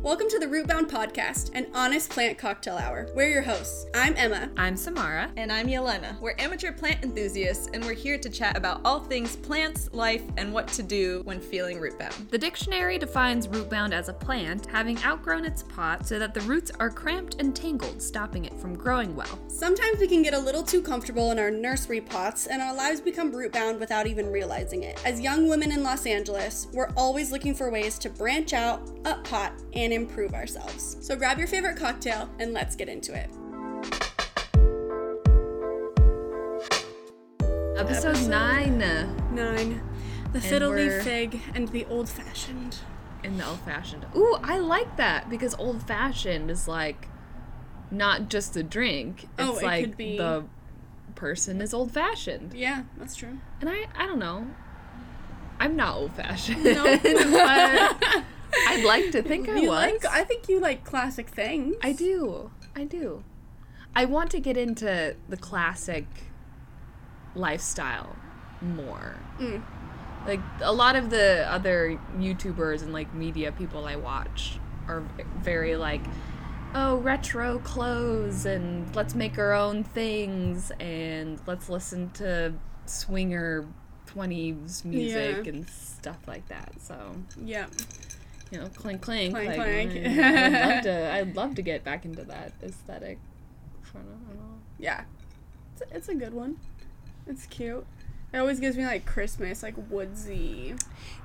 Welcome to the Rootbound Podcast, an honest plant cocktail hour. We're your hosts. I'm Emma. I'm Samara. And I'm Yelena. We're amateur plant enthusiasts, and we're here to chat about all things plants, life, and what to do when feeling rootbound. The dictionary defines rootbound as a plant having outgrown its pot so that the roots are cramped and tangled, stopping it from growing well. Sometimes we can get a little too comfortable in our nursery pots, and our lives become rootbound without even realizing it. As young women in Los Angeles, we're always looking for ways to branch out, up pot, and improve ourselves. So grab your favorite cocktail and let's get into it. Episode 9. The fiddly fig and the old-fashioned. And the old-fashioned. Ooh, I like that because old-fashioned is like not just a drink. It's it could be... the person is old-fashioned. Yeah, that's true. And I don't know. I'm not old-fashioned. No. But... I'd like to think I was. I think you like classic things. I do. I want to get into the classic lifestyle more. Mm. Like, a lot of the other YouTubers and, like, media people I watch are very, like, retro clothes and let's make our own things and let's listen to swinger 20s music and stuff like that, so. Yeah. You know, clank. I'd love to get back into that aesthetic. I don't know. Yeah. It's a good one. It's cute. It always gives me, like, Christmas, like, woodsy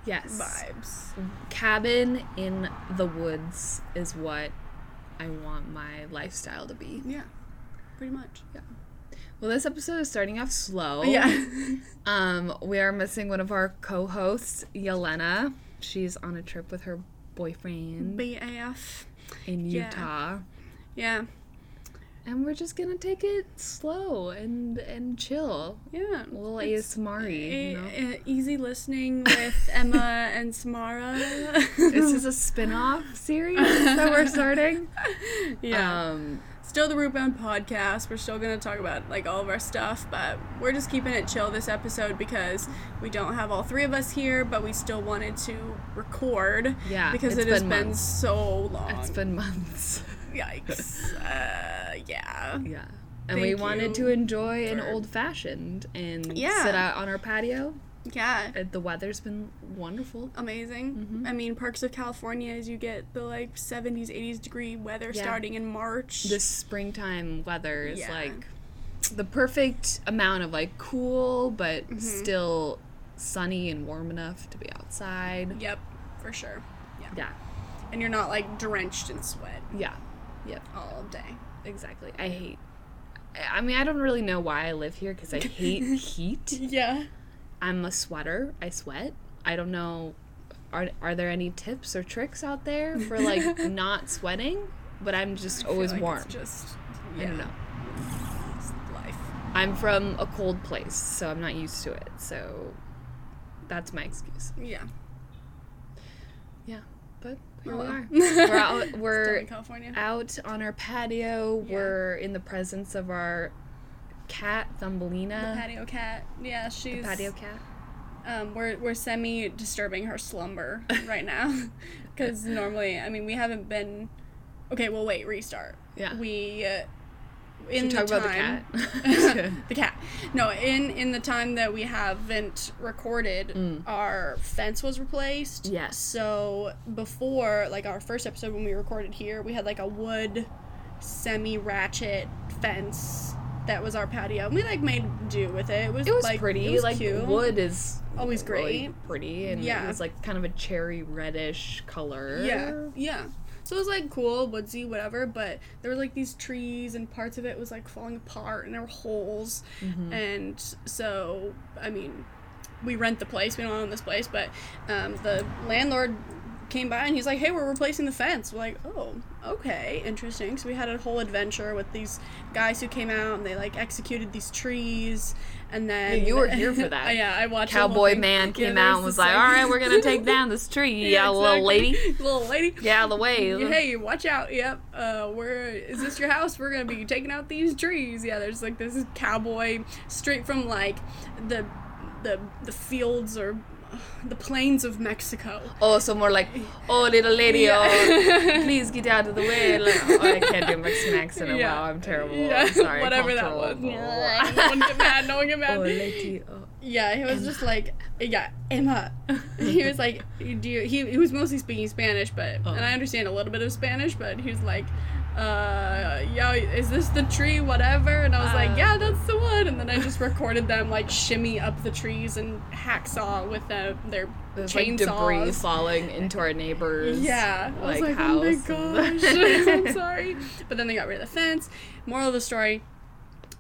vibes. Cabin in the woods is what I want my lifestyle to be. Yeah. Pretty much. Yeah. Well, this episode is starting off slow. Yeah. We are missing one of our co-hosts, Yelena. She's on a trip with her boyfriend. BF. In Utah. Yeah. And we're just gonna take it slow and chill. Yeah. A little ASMR-y, you know? Easy listening with Emma and Samara. This is a spin-off series that we're starting. Yeah. Still the Rootbound Podcast. We're still going to talk about, like, all of our stuff, but we're just keeping it chill this episode because we don't have all three of us here, but we still wanted to record. Yeah, because it has been so long. It's been months. Yikes. Yeah. Yeah. And we wanted to enjoy an old-fashioned and sit out on our patio. Yeah. The weather's been wonderful. Amazing. Mm-hmm. I mean, parts of California, as you get the, like, 70s, 80s degree weather starting in March. This springtime weather is, like, the perfect amount of, like, cool, but still sunny and warm enough to be outside. Yep, for sure. Yeah. Yeah. And you're not, like, drenched in sweat. Yeah. Yep. All day. Exactly. I don't really know why I live here because I hate heat. Yeah. I'm a sweater. I sweat. I don't know. Are there any tips or tricks out there for, like, not sweating? But I'm just always warm. It's just, I don't know. It's life. I'm from a cold place, so I'm not used to it. So that's my excuse. Yeah. Yeah, but here we are. We're out on our patio. Yeah. We're in the presence of our cat, Thumbelina. The patio cat. Yeah, she's... The patio cat. We're semi-disturbing her slumber right now. Because normally, I mean, we haven't been... Okay, well, wait, restart. Yeah. We... in the time... About the cat. The cat. No, in the time that we haven't recorded, our fence was replaced. Yes. So, before, like, our first episode when we recorded here, we had, like, a wood semi-ratchet fence... That was our patio. And we, like, made do with it. It was like, pretty. It was like, cute. Wood is always great. Really pretty. And it was, like, kind of a cherry reddish color. Yeah. Yeah. So it was, like, cool, woodsy, whatever. But there were, like, these trees and parts of it was, like, falling apart. And there were holes. Mm-hmm. And so, I mean, we rent the place. We don't own this place. But the landlord... came by and he's like, hey, we're replacing the fence. We're like, oh, okay, interesting. So we had a whole adventure with these guys who came out and they, like, executed these trees and then you were here for that. Yeah, I watched Cowboy Man came out and was like, all right, we're gonna take down this tree. Yeah, exactly. little lady, get out of the way. Hey, watch out. Yep. Where is this your house? We're gonna be taking out these trees. Yeah, there's, like, this cowboy straight from, like, the fields or the plains of Mexico. Oh, so more like, oh, little lady, oh, please get out of the way. Like, oh, I can't do a Mexican accent. Yeah. Wow, I'm terrible. Yeah. I'm sorry. Whatever that was. Yeah. No one get mad. No one get mad. Oh, lady, oh. Yeah, he was Emma. Just like, yeah, Emma. He was like, do you, he was mostly speaking Spanish, but, oh. And I understand a little bit of Spanish, but he was like, yeah, is this the tree, whatever? And I was like, yeah, that's the one. And then I just recorded them, like, shimmy up the trees and hacksaw with their chainsaws. Like, debris falling into our neighbor's, yeah, I was like house. Oh my gosh, I'm sorry. But then they got rid of the fence. Moral of the story,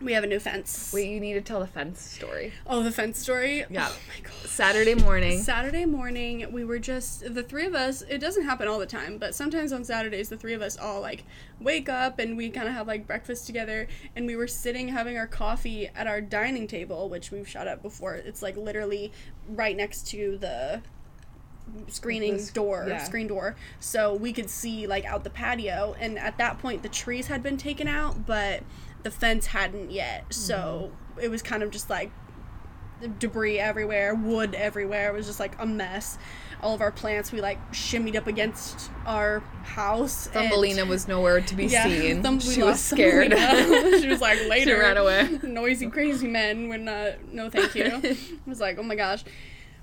we have a new fence. Wait, you need to tell the fence story. Oh, the fence story? Yeah. Oh, my God. Saturday morning, we were just, the three of us, it doesn't happen all the time, but sometimes on Saturdays, the three of us all, like, wake up, and we kind of have, like, breakfast together, and we were sitting having our coffee at our dining table, which we've shot up before. It's, like, literally right next to the screen door, so we could see, like, out the patio, and at that point, the trees had been taken out, but the fence hadn't yet, so it was kind of just like debris everywhere, wood everywhere. It was just like a mess. All of our plants, we like shimmied up against our house. Thumbelina was nowhere to be seen. She was scared. She was like, later. She ran away. Noisy, crazy men. We're not, no thank you. I was like, oh my gosh.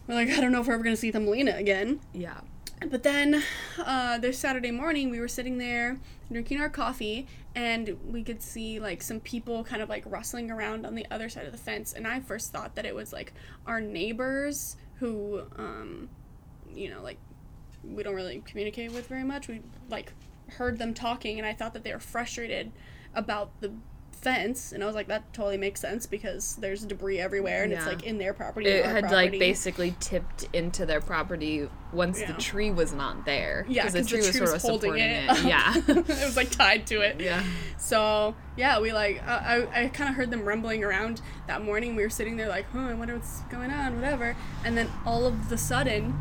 We're like, I don't know if we're ever going to see Thumbelina again. Yeah. But then, this Saturday morning, we were sitting there drinking our coffee, and we could see, like, some people kind of, like, rustling around on the other side of the fence, and I first thought that it was, like, our neighbors who, you know, like, we don't really communicate with very much. We, like, heard them talking, and I thought that they were frustrated about the fence, and I was like, that totally makes sense because there's debris everywhere, and it's like in their property. It had property. Like basically tipped into their property once the tree was not there. Yeah, because the tree was sort of holding it. Yeah, it was like tied to it. Yeah. So yeah, we like I kind of heard them rumbling around that morning. We were sitting there like, I wonder what's going on, whatever. And then all of a sudden,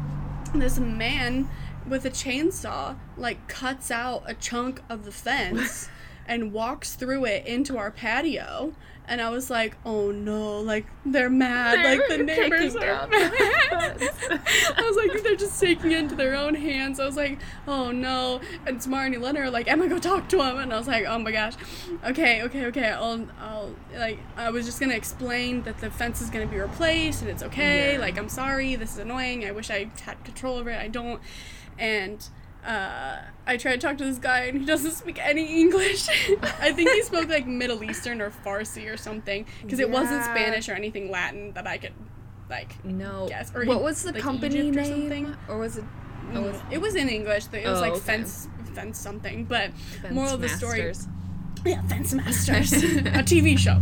this man with a chainsaw like cuts out a chunk of the fence. And walks through it into our patio, and I was like, oh no, like, they're mad, like, the neighbors are mad. I was like, they're just taking it into their own hands. I was like, oh no, and Tamara and Elena are like, Emma, go talk to him, and I was like, oh my gosh, okay, I'll like, I was just gonna explain that the fence is gonna be replaced, and it's okay, like, I'm sorry, this is annoying, I wish I had control over it, I don't, and I tried to talk to this guy, and he doesn't speak any English. I think he spoke, like, Middle Eastern or Farsi or something, because it wasn't Spanish or anything Latin that I could, like, guess. Or what was the like, company Egypt name? Or something. Or was it? It was in English. It was, like, okay. Fence something, but Fence moral of the story. Yeah, Fence Masters. A TV show.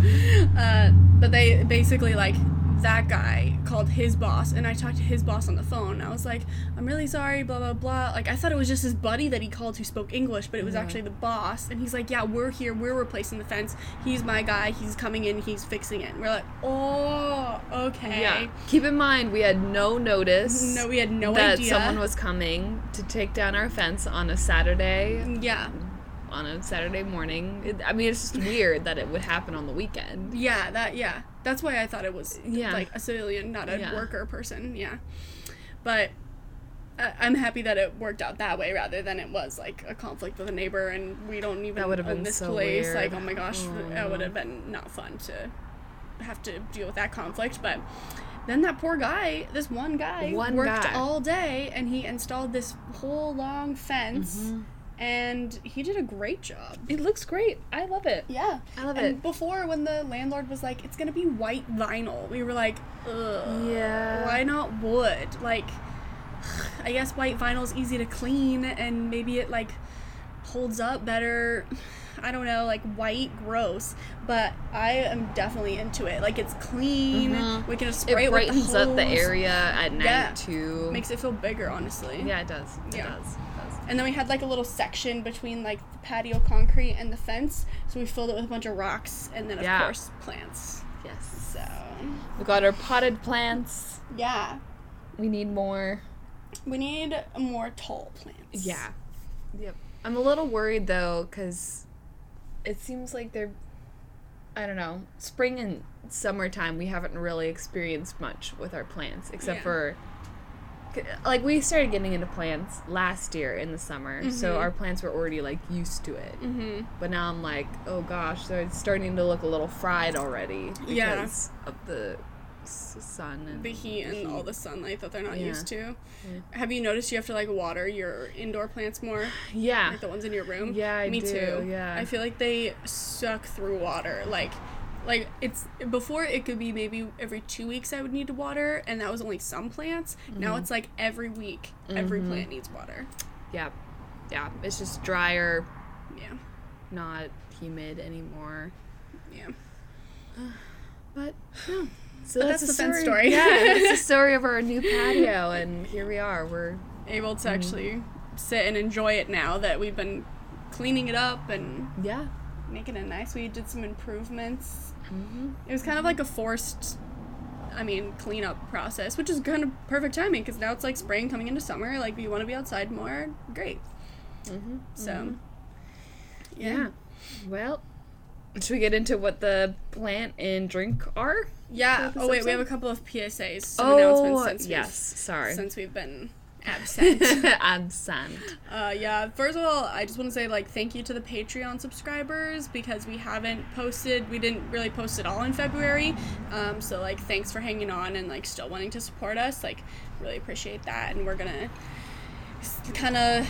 But they basically, like, that guy called his boss, and I talked to his boss on the phone. I was like, I'm really sorry, blah, blah, blah. Like, I thought it was just his buddy that he called who spoke English, but it was actually the boss. And he's like, yeah, we're here. We're replacing the fence. He's my guy. He's coming in. He's fixing it. And we're like, oh, okay. Yeah. Keep in mind, we had no notice. No, we had no idea. That someone was coming to take down our fence on a Saturday. Yeah. On a Saturday morning. I mean, it's just weird that it would happen on the weekend. Yeah, that's why I thought it was, like, a civilian, not a worker person, But I'm happy that it worked out that way rather than it was, like, a conflict with a neighbor and we don't even own this place. Weird. Like, oh my gosh, that would have been not fun to have to deal with that conflict, but then that poor guy, this one guy worked all day, and he installed this whole long fence. Mm-hmm. And he did a great job. It looks great. I love it. Yeah. I love it. And before, when the landlord was like, it's going to be white vinyl, we were like, ugh. Yeah. Why not wood? Like, I guess white vinyl's easy to clean, and maybe it, like, holds up better. I don't know, like, white, gross. But I am definitely into it. Like, it's clean. Mm-hmm. We can just spray it with the hose. It brightens up the area at night, too. Makes it feel bigger, honestly. Yeah, it does. It does. And then we had, like, a little section between, like, the patio concrete and the fence. So we filled it with a bunch of rocks and then, of course, plants. Yes. So we got our potted plants. Yeah. We need more. We need more tall plants. Yeah. Yep. I'm a little worried, though, because it seems like they're, I don't know, spring and summertime, we haven't really experienced much with our plants, except for like, we started getting into plants last year in the summer, mm-hmm. so our plants were already, like, used to it. Mm-hmm. But now I'm like, oh, gosh, they're starting to look a little fried already because of the sun and the heat and all the sunlight that they're not used to. Yeah. Have you noticed you have to, like, water your indoor plants more? Yeah. Like, the ones in your room? Yeah, I do. Me too. Yeah. I feel like they suck through water, like, it's, before it could be maybe every 2 weeks I would need to water, and that was only some plants. Mm-hmm. Now it's like every week, every mm-hmm. plant needs water. Yeah. Yeah. It's just drier. Yeah. Not humid anymore. Yeah. But, no. So but that's the fence story. Yeah, that's the story of our new patio, and here we are. We're able to mm-hmm. actually sit and enjoy it now that we've been cleaning it up and... Yeah. Making it nice. We did some improvements. Mm-hmm. It was kind of like a forced, cleanup process, which is kind of perfect timing because now it's like spring coming into summer. Like, if you want to be outside more, great. Mm-hmm. So, mm-hmm. Yeah. Well, should we get into what the plant and drink are? Yeah. Oh, wait, we have a couple of PSAs. Some announcements since we've been... Absent. First of all, I just want to say, like, thank you to the Patreon subscribers because we didn't really post at all in February. So, like, thanks for hanging on and, like, still wanting to support us. Like, really appreciate that. And we're going to kind of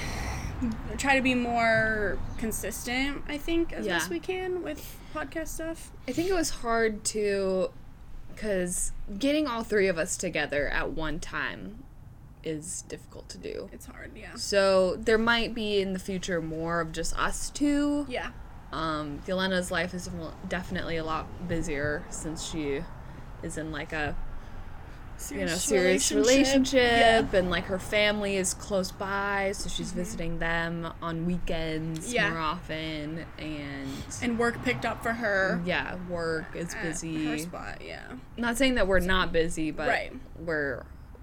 try to be more consistent, I think, as best we can with podcast stuff. I think it was hard because getting all three of us together at one time is difficult to do. It's hard, yeah. So there might be in the future more of just us two. Yeah. Yolanda's life is definitely a lot busier since she is in like a serious relationship and like her family is close by, so she's mm-hmm. visiting them on weekends more often and work picked up for her. Yeah, work is busy. Her spot, yeah. Not saying that we're not busy, but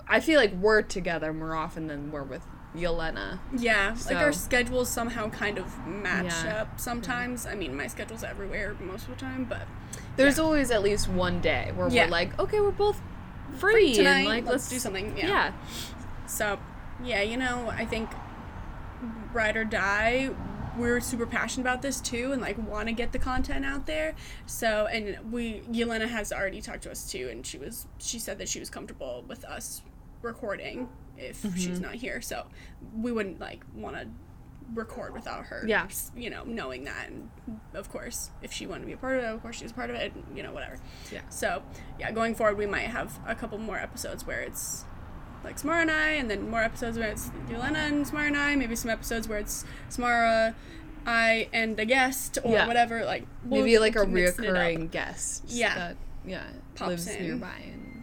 I feel like we're together more often than we're with Yelena. Yeah, so. Like our schedules somehow kind of match up sometimes. Yeah. I mean, my schedule's everywhere most of the time, but... There's always at least one day where we're like, okay, we're both free tonight, and like, let's do something. Yeah. So, I think ride or die... We're super passionate about this too, and like want to get the content out there. So, and Yelena has already talked to us too, and she said that she was comfortable with us recording if mm-hmm. she's not here. So, we wouldn't like want to record without her. Yeah, knowing that, and of course, if she wanted to be a part of it, of course she was part of it. And, whatever. Yeah. So, going forward, we might have a couple more episodes where it's like Samara and I, and then more episodes where it's Yelena and Samara and I, maybe some episodes where it's Samara, I, and a guest, or whatever, like... We'll maybe, like, a reoccurring guest. Yeah. That, pops lives in. Nearby and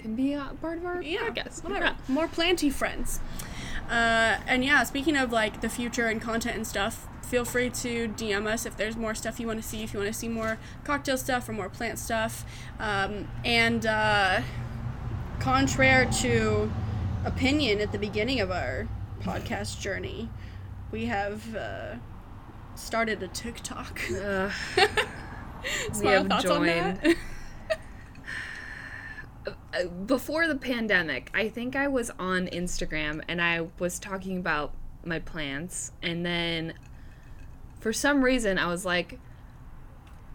can be a part of our podcast. Whatever. Yeah. More planty friends. Speaking of, like, the future and content and stuff, feel free to DM us if there's more stuff you want to see, if you want to see more cocktail stuff or more plant stuff. Contrary to opinion at the beginning of our podcast journey, we have started a TikTok. Small thoughts on that? Before the pandemic, I think I was on Instagram and I was talking about my plants, and then for some reason I was like,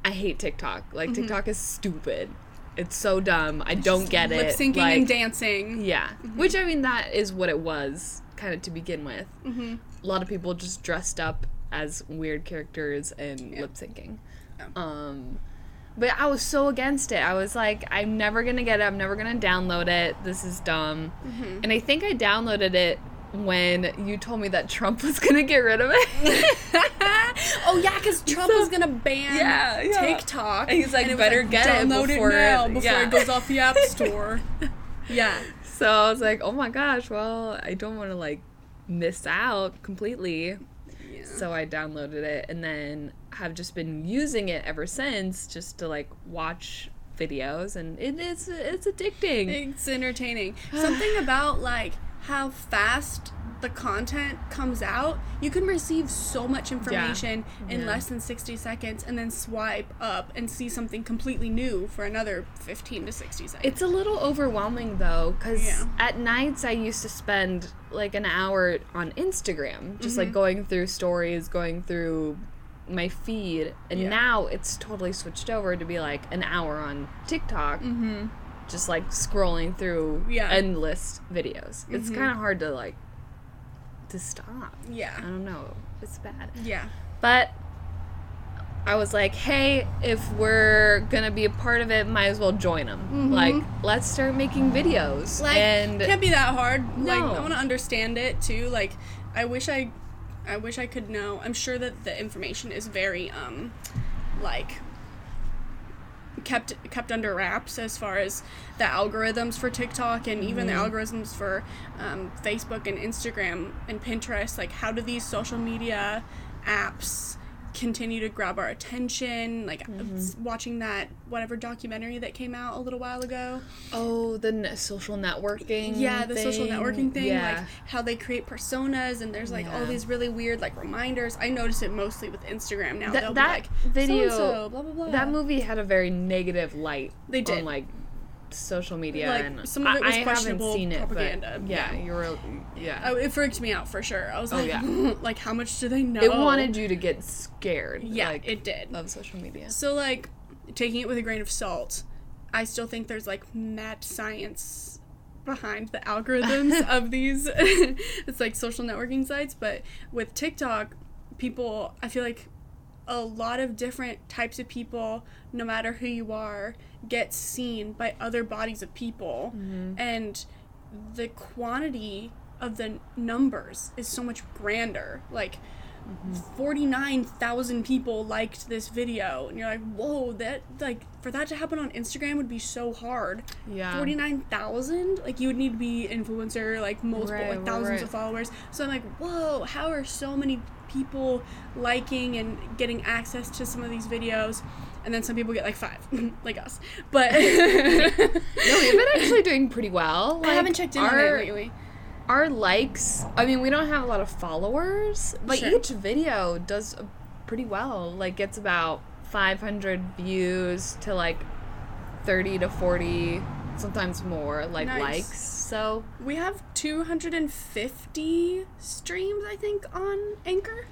I hate TikTok. Like, mm-hmm. TikTok is stupid. It's so dumb. I don't get it. Lip syncing and dancing. Yeah. Mm-hmm. Which, that is what it was, kind of, to begin with. Mm-hmm. A lot of people just dressed up as weird characters and lip syncing. Oh. But I was so against it. I was like, I'm never going to get it. I'm never going to download it. This is dumb. Mm-hmm. And I think I downloaded it when you told me that Trump was going to get rid of it. Oh, yeah, because Trump was going to ban TikTok. And he's like, better get it before it goes off the App Store. Yeah. So I was like, oh, my gosh, well, I don't want to, like, miss out completely. Yeah. So I downloaded it and then have just been using it ever since just to, like, watch videos. And it's addicting. It's entertaining. Something about, like... how fast the content comes out, you can receive so much information in less than 60 seconds and then swipe up and see something completely new for another 15 to 60 seconds. It's a little overwhelming, though, because at nights I used to spend, like, an hour on Instagram, just, like, going through stories, going through my feed, and now it's totally switched over to be, like, an hour on TikTok. Just, like, scrolling through endless videos. It's kind of hard to, like, to stop. I don't know. It's bad. But I was like, hey, if we're gonna be a part of it, might as well join them. Like, let's start making videos. Like, and it can't be that hard. No. Like, I want to understand it, too. Like, I wish I could know. I'm sure that the information is very, like... kept under wraps as far as the algorithms for TikTok and even the algorithms for Facebook and Instagram and Pinterest. Like, how do these social media apps continue to grab our attention? Like, watching that whatever documentary that came out a little while ago. Oh, the social networking thing. Like, how they create personas, and there's, like, all these really weird, like, reminders. I notice it mostly with Instagram now. They'll be like, video, so-and-so, blah, blah, blah. That movie had a very negative light on, like, social media. Like, and some of it was questionable propaganda. It, yeah, you were... Yeah. It freaked me out, for sure. I was like, like, how much do they know? It wanted you to get scared. Yeah, like, it did. Of social media. So, like, taking it with a grain of salt, I still think there's, like, mad science behind the algorithms of these. It's, like, social networking sites. But with TikTok, people... I feel like a lot of different types of people, no matter who you are, get seen by other bodies of people, and the quantity of the numbers is so much grander. Like, 49,000 people liked this video, and you're like, whoa, that, like, for that to happen on Instagram would be so hard. 49,000, like, you would need to be influencer, like, multiple, like, thousands of followers. So I'm like, whoa, how are so many people liking and getting access to some of these videos? And then some people get, like, 5, like us. But no, we've been actually doing pretty well. Like, I haven't checked in on it lately. Our likes, I mean, we don't have a lot of followers, but each video does pretty well. Like, it's about 500 views to, like, 30 to 40, sometimes more, like, likes. So we have 250 streams, I think, on Anchor.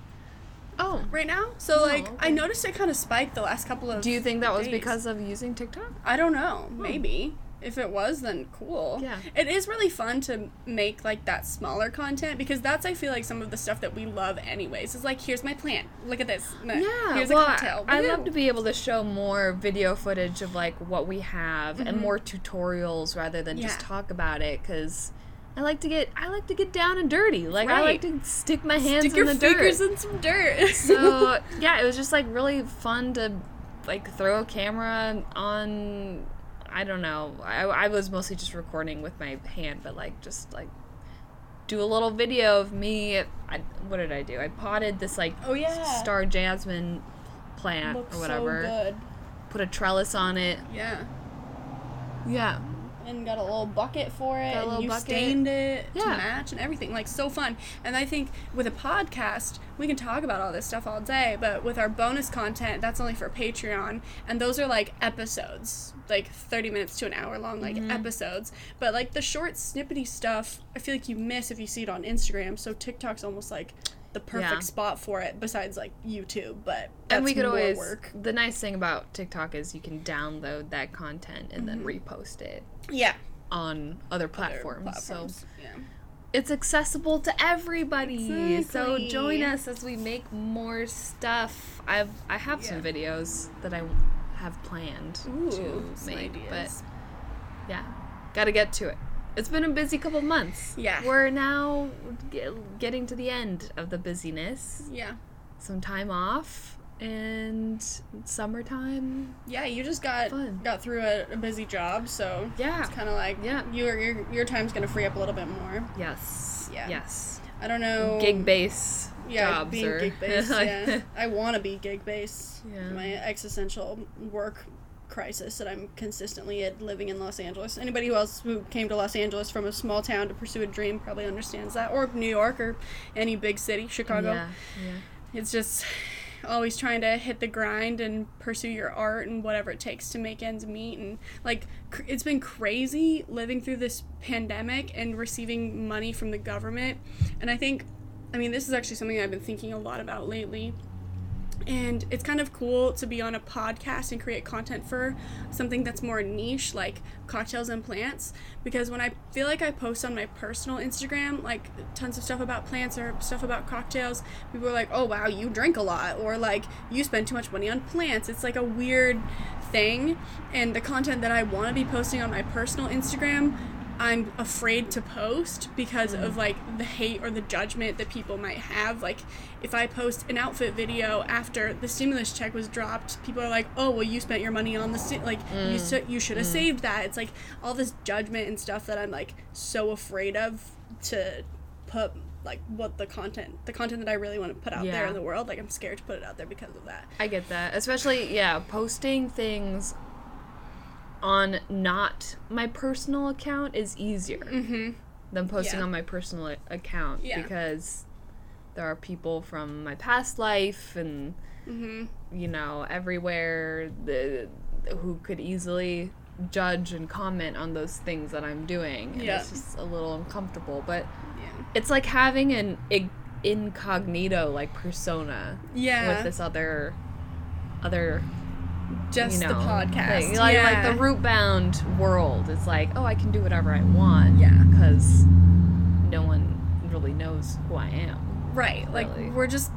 Right now? So, like, I noticed it kind of spiked the last couple of days. Do you think that was because of using TikTok? I don't know. Maybe. If it was, then cool. Yeah. It is really fun to make, like, that smaller content, because that's, I feel like, some of the stuff that we love anyways. It's like, here's my plant. Look at this. Here's a cocktail. I love to be able to show more video footage of, like, what we have and more tutorials rather than just talk about it, because... I like to get down and dirty. Like, I like to stick my hands in the dirt. Stick your fingers in some dirt. So, yeah, it was just, like, really fun to, like, throw a camera on, I don't know. I was mostly just recording with my hand, but, like, just, like, do a little video of me. What did I do? I potted this, like, star jasmine plant or whatever. So good. Put a trellis on it. Yeah. And got a little bucket for it, and you stained it to match and everything. Like, so fun. And I think with a podcast, we can talk about all this stuff all day, but with our bonus content, that's only for Patreon, and those are, like, episodes, like, 30 minutes to an hour long, like, episodes. But, like, the short, snippety stuff, I feel like you miss if you see it on Instagram, so TikTok's almost, like, the perfect spot for it, besides, like, YouTube, but that's and we could more always work. The nice thing about TikTok is you can download that content and then repost it on other platforms, so it's accessible to everybody. So join us as we make more stuff. I have some videos that I have planned to make, but gotta get to it. It's been a busy couple months. Yeah. We're now getting to the end of the busyness. Yeah. Some time off and summertime. Yeah, you just got through a busy job, so it's kind of like your time's going to free up a little bit more. Yes. Yeah. Yes. I don't know. Gig-based jobs. Being gig-based, I want to be gig-based. Yeah. My existential work crisis that I'm consistently in living in Los Angeles. Anybody else who came to Los Angeles from a small town to pursue a dream probably understands that, or New York or any big city, Chicago. Yeah. It's just always trying to hit the grind and pursue your art and whatever it takes to make ends meet. And like, it's been crazy living through this pandemic and receiving money from the government. And I think, I mean, this is actually something I've been thinking a lot about lately. And it's kind of cool to be on a podcast and create content for something that's more niche, like cocktails and plants, because when I feel like I post on my personal Instagram, like, tons of stuff about plants or stuff about cocktails, people are like, oh, wow, you drink a lot, or, like, you spend too much money on plants. It's, like, a weird thing, and the content that I want to be posting on my personal Instagram, I'm afraid to post because of, like, the hate or the judgment that people might have. Like, if I post an outfit video after the stimulus check was dropped, people are like, oh, well, you spent your money on the you should have saved that. It's, like, all this judgment and stuff that I'm, like, so afraid of to put, like, what the content that I really want to put out there in the world. Like, I'm scared to put it out there because of that. I get that. Especially, posting things on not my personal account is easier than posting on my personal account because there are people from my past life and you know, everywhere who could easily judge and comment on those things that I'm doing, and it's just a little uncomfortable, but it's like having an incognito, like, persona with this other just, you know, the podcast thing. Like the Rootbound world, it's like, oh, I can do whatever I want because no one really knows who I am, right? Like, really. We're just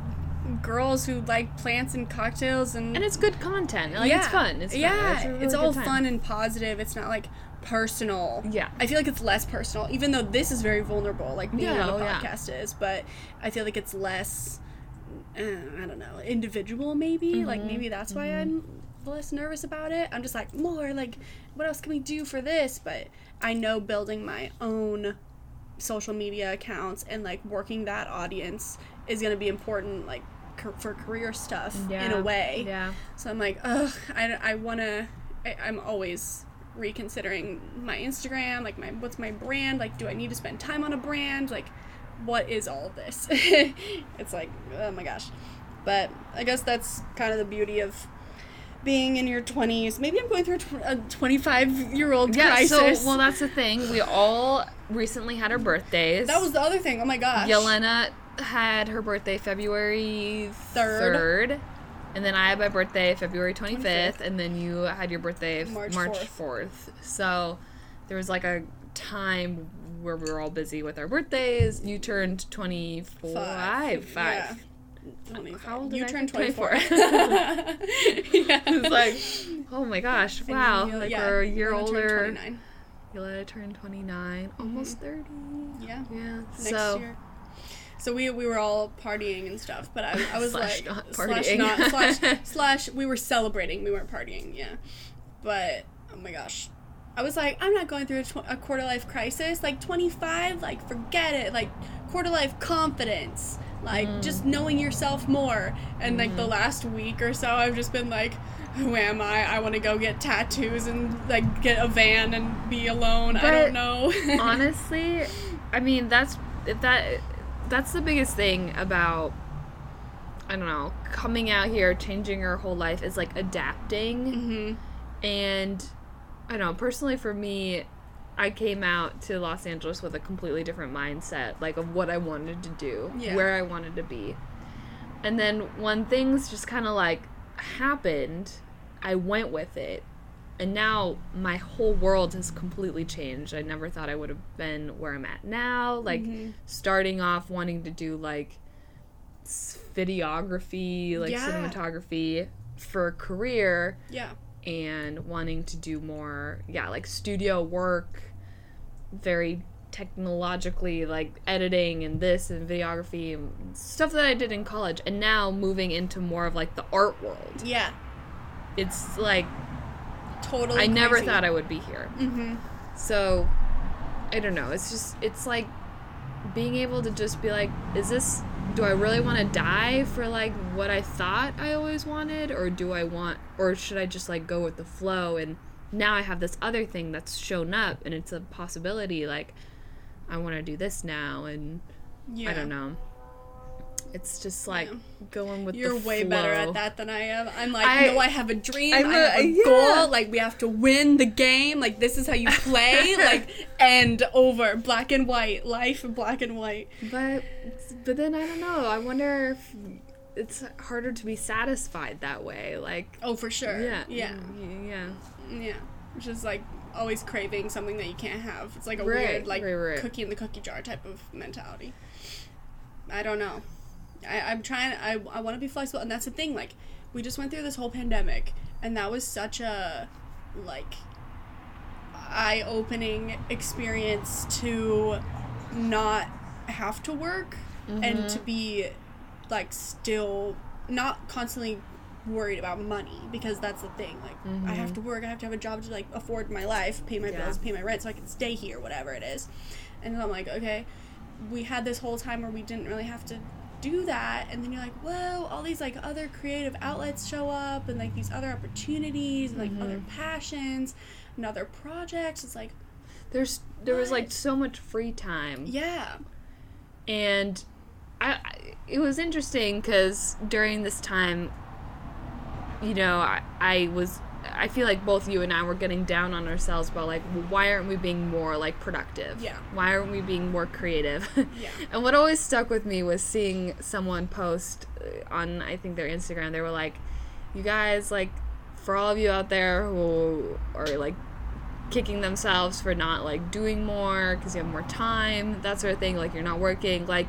girls who like plants and cocktails, and it's good content, like, it's fun, it's really, it's all fun and positive. It's not like personal. I feel like it's less personal, even though this is very vulnerable, like being on a podcast is, but I feel like it's less I don't know, individual, maybe. Like, maybe that's why I'm less nervous about it. I'm just like, more like, what else can we do for this? But I know building my own social media accounts and, like, working that audience is going to be important, like, for career stuff in a way. So I'm like, ugh, I'm always reconsidering my Instagram, like, what's my brand? Like, do I need to spend time on a brand? Like, what is all of this? It's like, oh my gosh. But I guess that's kind of the beauty of being in your 20s. Maybe I'm going through a 25-year-old crisis. Yeah, so, well, that's the thing. We all recently had our birthdays. That was the other thing. Oh, my gosh. Yelena had her birthday February 3rd. And then I had my birthday February 25th. And then you had your birthday March 4th. So there was, like, a time where we were all busy with our birthdays. You turned 25. Yeah. 25. How old did you turn? 24. Yeah. It's like, oh my gosh, wow. Like, we're a year older. Yolanda turned 29. Almost 30. Yeah. Next year. So we were all partying and stuff, but I was slash, like, not partying. We were celebrating. We weren't partying. Yeah. But oh my gosh, I was like, I'm not going through a quarter-life crisis. Like, 25, like, forget it. Like, quarter-life confidence. Like, just knowing yourself more. And, like, the last week or so, I've just been like, who am I? I want to go get tattoos and, like, get a van and be alone. But I don't know. Honestly, I mean, that's the biggest thing about, I don't know, coming out here, changing your whole life, is, like, adapting. And, I don't know, personally for me, I came out to Los Angeles with a completely different mindset, like, of what I wanted to do, where I wanted to be. And then when things just kind of, like, happened, I went with it. And now my whole world has completely changed. I never thought I would have been where I'm at now. Like, starting off wanting to do, like, videography, like, cinematography for a career. And wanting to do more, like, studio work, very technologically, like, editing and this and videography and stuff that I did in college. And now moving into more of, like, the art world. Yeah. It's, like, totally crazy. Never thought I would be here. So, I don't know. It's just, it's, like, being able to just be like, is this do I really want to die for, like, what I thought I always wanted? Or do I want, or should I just, like, go with the flow? And now I have this other thing that's shown up, and it's a possibility, like, I want to do this now, and yeah. I don't know. It's just, like, going with the flow. You're way better at that than I am. I'm like, no, I have a dream. I have a goal. Like, we have to win the game. Like, this is how you play. Like, end over. Black and white. Life in black and white. But then, I don't know. I wonder if it's harder to be satisfied that way. Like... Oh, for sure. Yeah. Yeah. Yeah. Yeah. Just, like, always craving something that you can't have. It's, like, a weird, like, cookie in the cookie jar type of mentality. I don't know. I'm trying, I want to be flexible, and that's the thing, like, we just went through this whole pandemic, and that was such a, like, eye-opening experience to not have to work, mm-hmm. and to be, like, still not constantly worried about money, because that's the thing, like, mm-hmm. I have to work, I have to have a job to, like, afford my life, pay my bills, pay my rent, so I can stay here, whatever it is, and then I'm like, okay, we had this whole time where we didn't really have to do that, and then you're like, whoa, all these, like, other creative outlets show up, and, like, these other opportunities, and, like, mm-hmm. other passions, and other projects. It's like, there was like so much free time. Yeah. And it was interesting, because during this time, you know, I feel like both you and I were getting down on ourselves about, like, well, why aren't we being more, like, productive? Yeah. Why aren't we being more creative? Yeah. And what always stuck with me was seeing someone post on, I think, their Instagram. They were like, you guys, like, for all of you out there who are, like, kicking themselves for not, like, doing more because you have more time, that sort of thing, like, you're not working, like,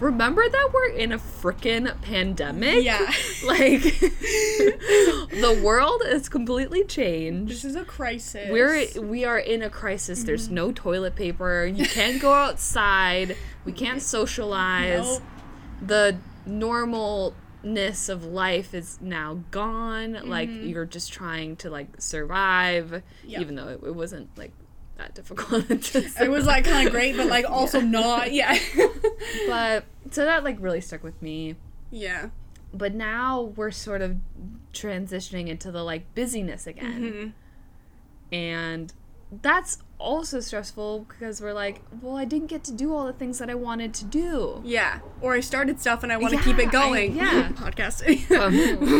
remember that we're in a frickin' pandemic? Yeah. Like, the world is completely changed. This is a crisis. We are in a crisis. Mm-hmm. There's no toilet paper. You can't go outside. We can't socialize. Nope. The normalness of life is now gone. Mm-hmm. Like, you're just trying to, like, survive, even though it wasn't, like, that difficult. It was, like, kind of great, but, like, also not. Yeah. But so that, like, really stuck with me. Yeah. But now we're sort of transitioning into the, like, busyness again. Mm-hmm. And that's also stressful, because we're like, well, I didn't get to do all the things that I wanted to do. Yeah. Or I started stuff and I want to keep it going. Podcasting.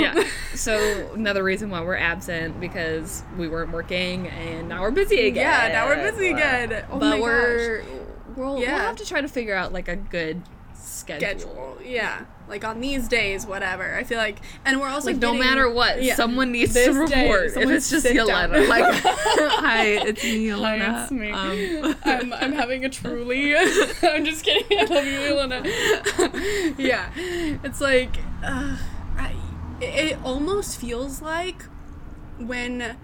Yeah. So another reason why we're absent, because we weren't working, and now we're busy again. Yeah, now we're busy again. Oh, but my we'll have to try to figure out, like, a good schedule. Yeah. Like, on these days, whatever. I feel like, and we're also like, no matter what, someone needs to report. If it's just Yelena, like, hi, it's me, Yelena. Hi, it's me. I'm having a truly. I'm just kidding. I love you, Yelena. Yeah, it's like, it almost feels like when.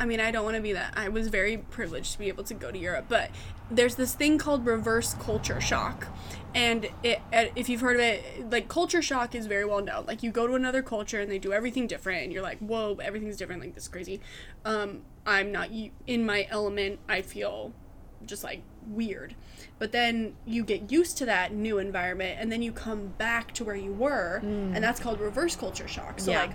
I mean, I don't want to be that. I was very privileged to be able to go to Europe, but there's this thing called reverse culture shock. And if you've heard of it, like, culture shock is very well known. Like, you go to another culture and they do everything different, and you're like, whoa, everything's different, like, this is crazy. I'm not in my element. I feel just, like, weird. But then you get used to that new environment, and then you come back to where you were, and that's called reverse culture shock. So, like,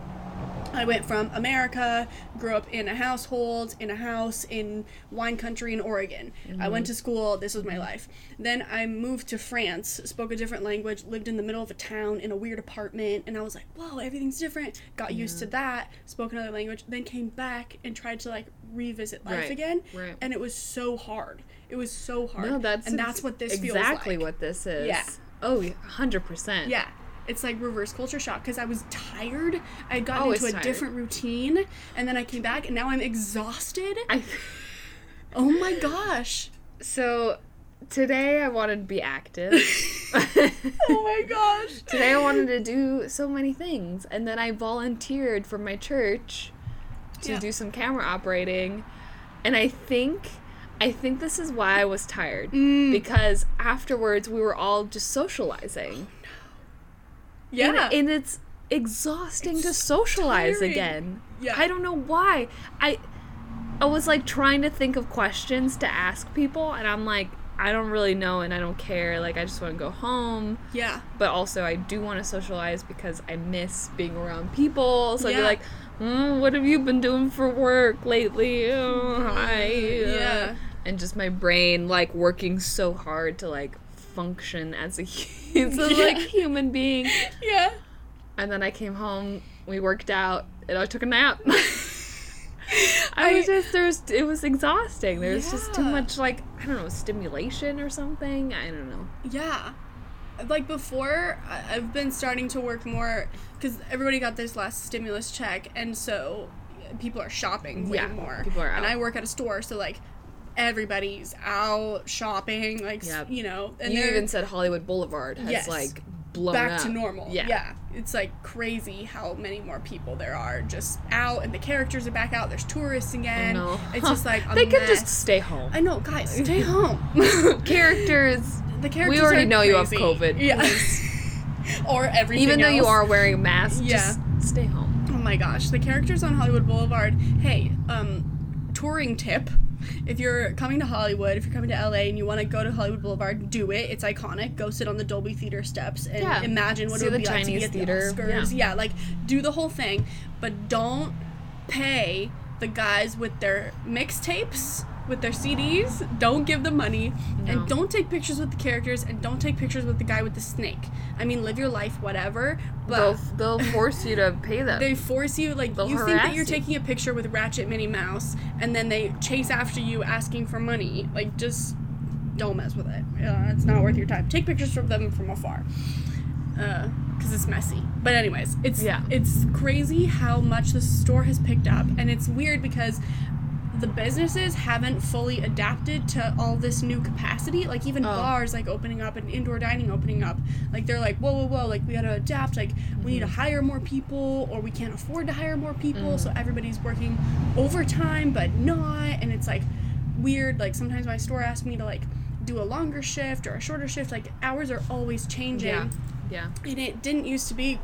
I went from America, grew up in a household, in a house in wine country in Oregon. Mm-hmm. I went to school. This was my life. Then I moved to France, spoke a different language, lived in the middle of a town in a weird apartment. And I was like, whoa, everything's different. Got used to that, spoke another language, then came back and tried to, like, revisit life again. Right. And it was so hard. It was so hard. No, that's what this feels like. Exactly what this is. Yeah. Oh, 100%. Yeah. It's like reverse culture shock, because I was tired. I had gotten into a different routine, and then I came back, and now I'm exhausted. Oh my gosh. So today I wanted to be active. Oh my gosh. Today I wanted to do so many things, and then I volunteered for my church to do some camera operating, and I think this is why I was tired, because afterwards we were all just socializing. Yeah. And it's exhausting to socialize again. Yeah. I don't know why. I was, like, trying to think of questions to ask people, and I'm like, I don't really know and I don't care. Like, I just want to go home. Yeah. But also, I do want to socialize because I miss being around people. So yeah. I'd be like, what have you been doing for work lately? Oh, hi. Yeah. And just my brain, like, working so hard to, like, function as a human being. Yeah. And then I came home, we worked out, and I took a nap. It was exhausting. There was just too much, like, I don't know, stimulation or something. I don't know. Yeah. Like, before, I've been starting to work more, because everybody got this last stimulus check, and so people are shopping way more. People are out. And I work at a store, so, like, everybody's out shopping, like, you know. And you even said Hollywood Boulevard has, like, blown back up. To normal. Yeah. It's, like, crazy how many more people there are just out, and the characters are back out. There's tourists again. Oh, no. It's just, like, they could just stay home. I know, guys, stay home. The characters we already know crazy. You have COVID. Yeah. Or everything even though else. You are wearing a mask, just stay home. Oh, my gosh. The characters on Hollywood Boulevard, hey, touring tip. If you're coming to Hollywood, if you're coming to LA and you want to go to Hollywood Boulevard, do it. It's iconic. Go sit on the Dolby Theater steps and imagine what it would be like to be at the Oscars. Yeah, like, do the whole thing, but don't pay the guys with their mixtapes, with their CDs. Don't give them money, and don't take pictures with the characters, and don't take pictures with the guy with the snake. I mean, live your life, whatever, but they'll force you to pay them. They force you, like, they'll you think that you're taking a picture with Ratchet Minnie Mouse, and then they chase after you asking for money. Like, just don't mess with it. It's not worth your time. Take pictures of them from afar, because it's messy. But anyways, it's crazy how much the store has picked up, and it's weird because the businesses haven't fully adapted to all this new capacity. Like, even bars, like, opening up and indoor dining opening up. Like, they're like, whoa, like, we gotta adapt. Like, we need to hire more people, or we can't afford to hire more people. So everybody's working overtime, but not. And it's, like, weird. Like, sometimes my store asks me to, like, do a longer shift or a shorter shift. Like, hours are always changing. Yeah. And it didn't used to be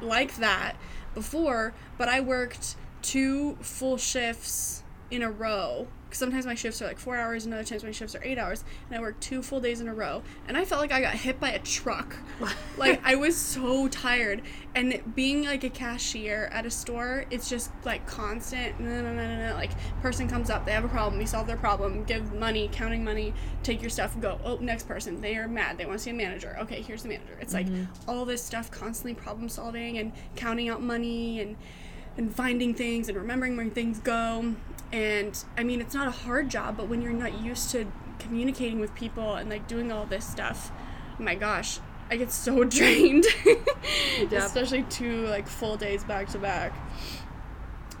like that before, but I worked 2 full shifts in a row. Sometimes my shifts are like 4 hours, and other times my shifts are 8 hours, and I worked 2 full days in a row, and I felt like I got hit by a truck. Like, I was so tired, and being like a cashier at a store, it's just like constant like, person comes up, they have a problem, we solve their problem, give money, counting money, take your stuff, go, oh, next person, they are mad, they want to see a manager, okay, here's the manager. It's like all this stuff, constantly problem solving and counting out money and finding things and remembering where things go. And, I mean, it's not a hard job, but when you're not used to communicating with people and, like, doing all this stuff, oh my gosh, I get so drained. Especially 2, like, full days back to back.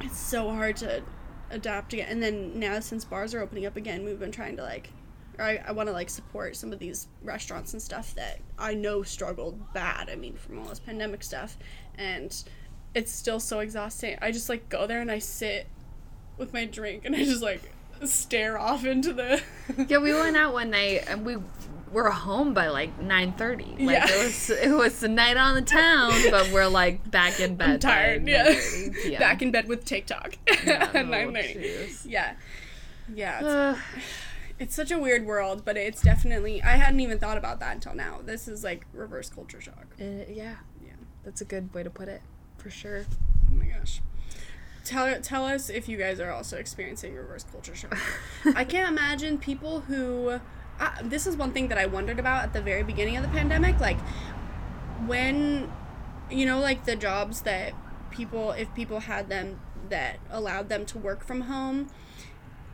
It's so hard to adapt again. And then now, since bars are opening up again, we've been trying to, like, or I want to, like, support some of these restaurants and stuff that I know struggled bad, I mean, from all this pandemic stuff. And it's still so exhausting. I just, like, go there and I sit with my drink, and I just, like, stare off into the... Yeah, we went out one night, and we were home by, like, 9:30. Like, it was the night on the town, but we're, like, back in bed. I'm tired, yeah. Back in bed with TikTok at 9:30. Yeah. It's such a weird world, but it's definitely... I hadn't even thought about that until now. This is, like, reverse culture shock. Yeah. That's a good way to put it, for sure. Oh, my gosh. Tell us if you guys are also experiencing reverse culture shock. I can't imagine people who... this is one thing that I wondered about at the very beginning of the pandemic. Like, when... You know, like, the jobs that people... If people had them that allowed them to work from home,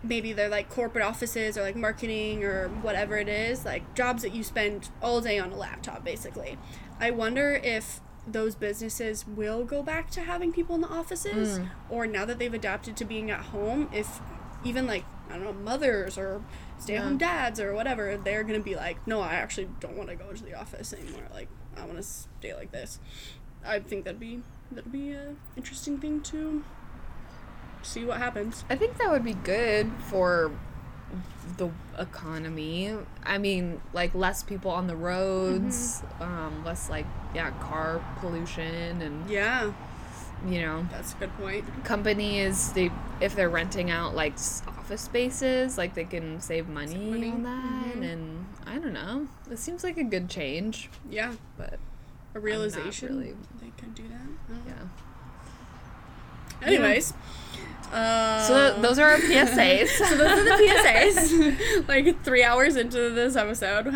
maybe they're, like, corporate offices or, like, marketing or whatever it is. Like, jobs that you spend all day on a laptop, basically. I wonder if those businesses will go back to having people in the offices, or now that they've adapted to being at home, if even, like, I don't know, mothers or stay-at-home dads or whatever, they're gonna be like, no, I actually don't want to go to the office anymore, like, I want to stay like this. I think that'd be an interesting thing to see what happens. I think that would be good for the economy. I mean, like, less people on the roads, less, like, car pollution, and you know. That's a good point. Companies, if they're renting out, like, office spaces, like, they can save money on that. Mm-hmm. And I don't know. It seems like a good change. Yeah. But a realization. I'm not really, they could do that. No. Yeah. Anyways. So those are our PSAs. So those are the PSAs. Like 3 hours into this episode. We're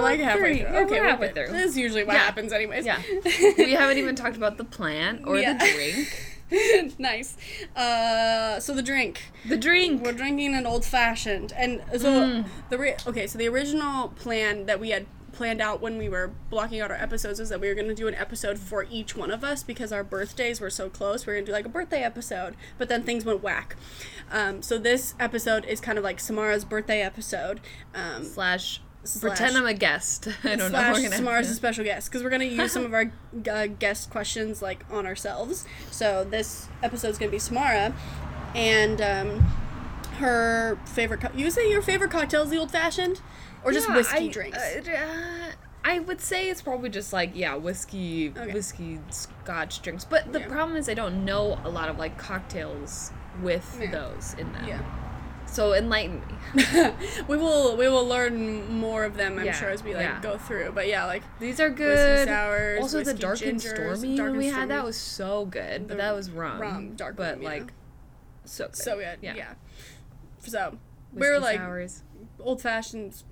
like halfway through. Okay, we're halfway through. This is usually what happens anyways. Yeah. We haven't even talked about the plant or the drink. Nice. So the drink. We're drinking an old fashioned. And so so the original plan that we had planned out when we were blocking out our episodes is that we were going to do an episode for each one of us because our birthdays were so close. We were going to do like a birthday episode, but then things went whack. So this episode is kind of like Samara's birthday episode. Slash pretend I'm a guest. I don't know. Samara's a special guest because we're going to use some of our guest questions like on ourselves. So this episode is going to be Samara and her favorite... you say your favorite cocktail is the old-fashioned? Or just whiskey drinks? I would say it's probably just, like, whiskey, scotch drinks. But the problem is I don't know a lot of, like, cocktails with those in them. Yeah. So enlighten me. We will learn more of them, I'm sure, as we, like, go through. But, yeah, like... these are good. Whiskey sours, also, whiskey the dark gingers, and stormy dark when we had, that was so good. But that was rum. Rum, dark rum, like, so good. So good, yeah. So, whiskey we were, like, sours. Old-fashioned...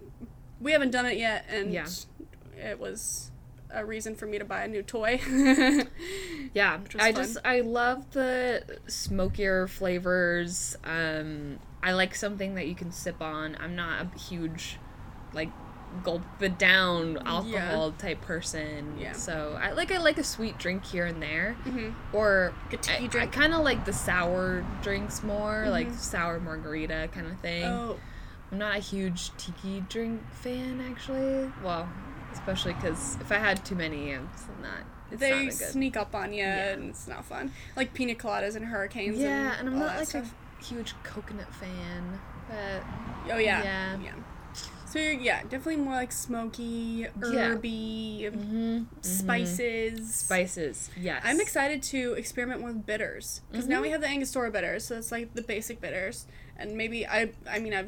we haven't done it yet, and it was a reason for me to buy a new toy. I love the smokier flavors. I like something that you can sip on. I'm not a huge, like, gulp it down alcohol type person. Yeah. So I like a sweet drink here and there, or a tea drink. I kind of like the sour drinks more, like sour margarita kind of thing. Oh. I'm not a huge tiki drink fan, actually. Well, especially because if I had too many, it's not good. They sneak up on you, and it's not fun. Like pina coladas and hurricanes. Yeah, and I'm not like a huge coconut fan, but yeah. So you're definitely more like smoky, herby, spices. Spices, yes. I'm excited to experiment with bitters because now we have the Angostura bitters, so it's like the basic bitters. And maybe, I've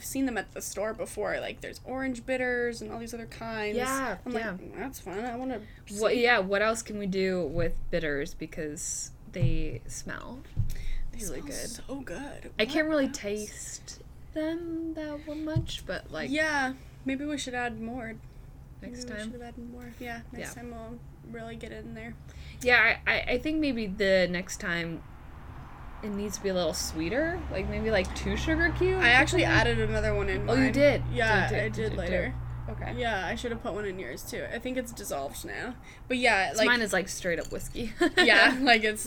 seen them at the store before. Like, there's orange bitters and all these other kinds. Yeah, I'm like, that's fun. I want to... what else can we do with bitters? Because they smell really good. So good. I can't really taste them that much, but, like... yeah, maybe we should add more. Next time we'll really get in there. Yeah, I think maybe the next time... it needs to be a little sweeter, like maybe like 2 sugar cubes. I actually added another one in mine. Oh, you did? Yeah, I did later. Okay. Yeah, I should have put one in yours too. I think it's dissolved now. But yeah, like mine is like straight up whiskey. Yeah, like it's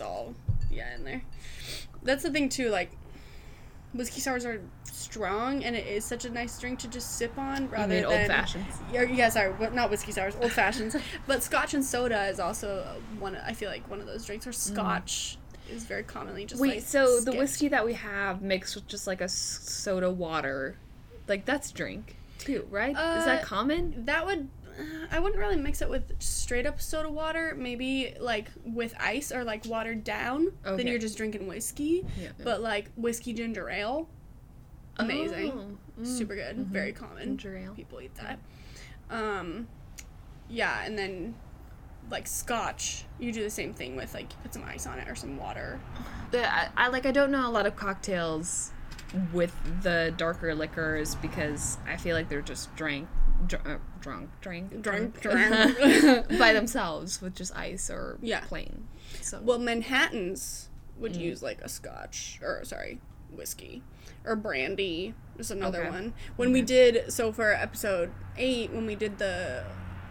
all in there. That's the thing too, like whiskey sours are strong, and it is such a nice drink to just sip on rather than old fashions. Yeah, sorry, not whiskey sours, old fashions. But scotch and soda is also one of those drinks, or scotch. Is very commonly just the whiskey that we have mixed with just like a soda water, like that's drink too, right? Is that common? That would I wouldn't really mix it with straight up soda water. Maybe like with ice or like watered down. Okay. Then you're just drinking whiskey. Yeah. But like whiskey ginger ale, amazing, super good, very common. Ginger ale, people eat that. And then. Like scotch, you do the same thing with like you put some ice on it or some water. I don't know a lot of cocktails with the darker liquors because I feel like they're just drunk by themselves with just ice or plain. So. Well, Manhattans would use like a scotch whiskey or brandy. Just another one. When we did for episode 8 when we did the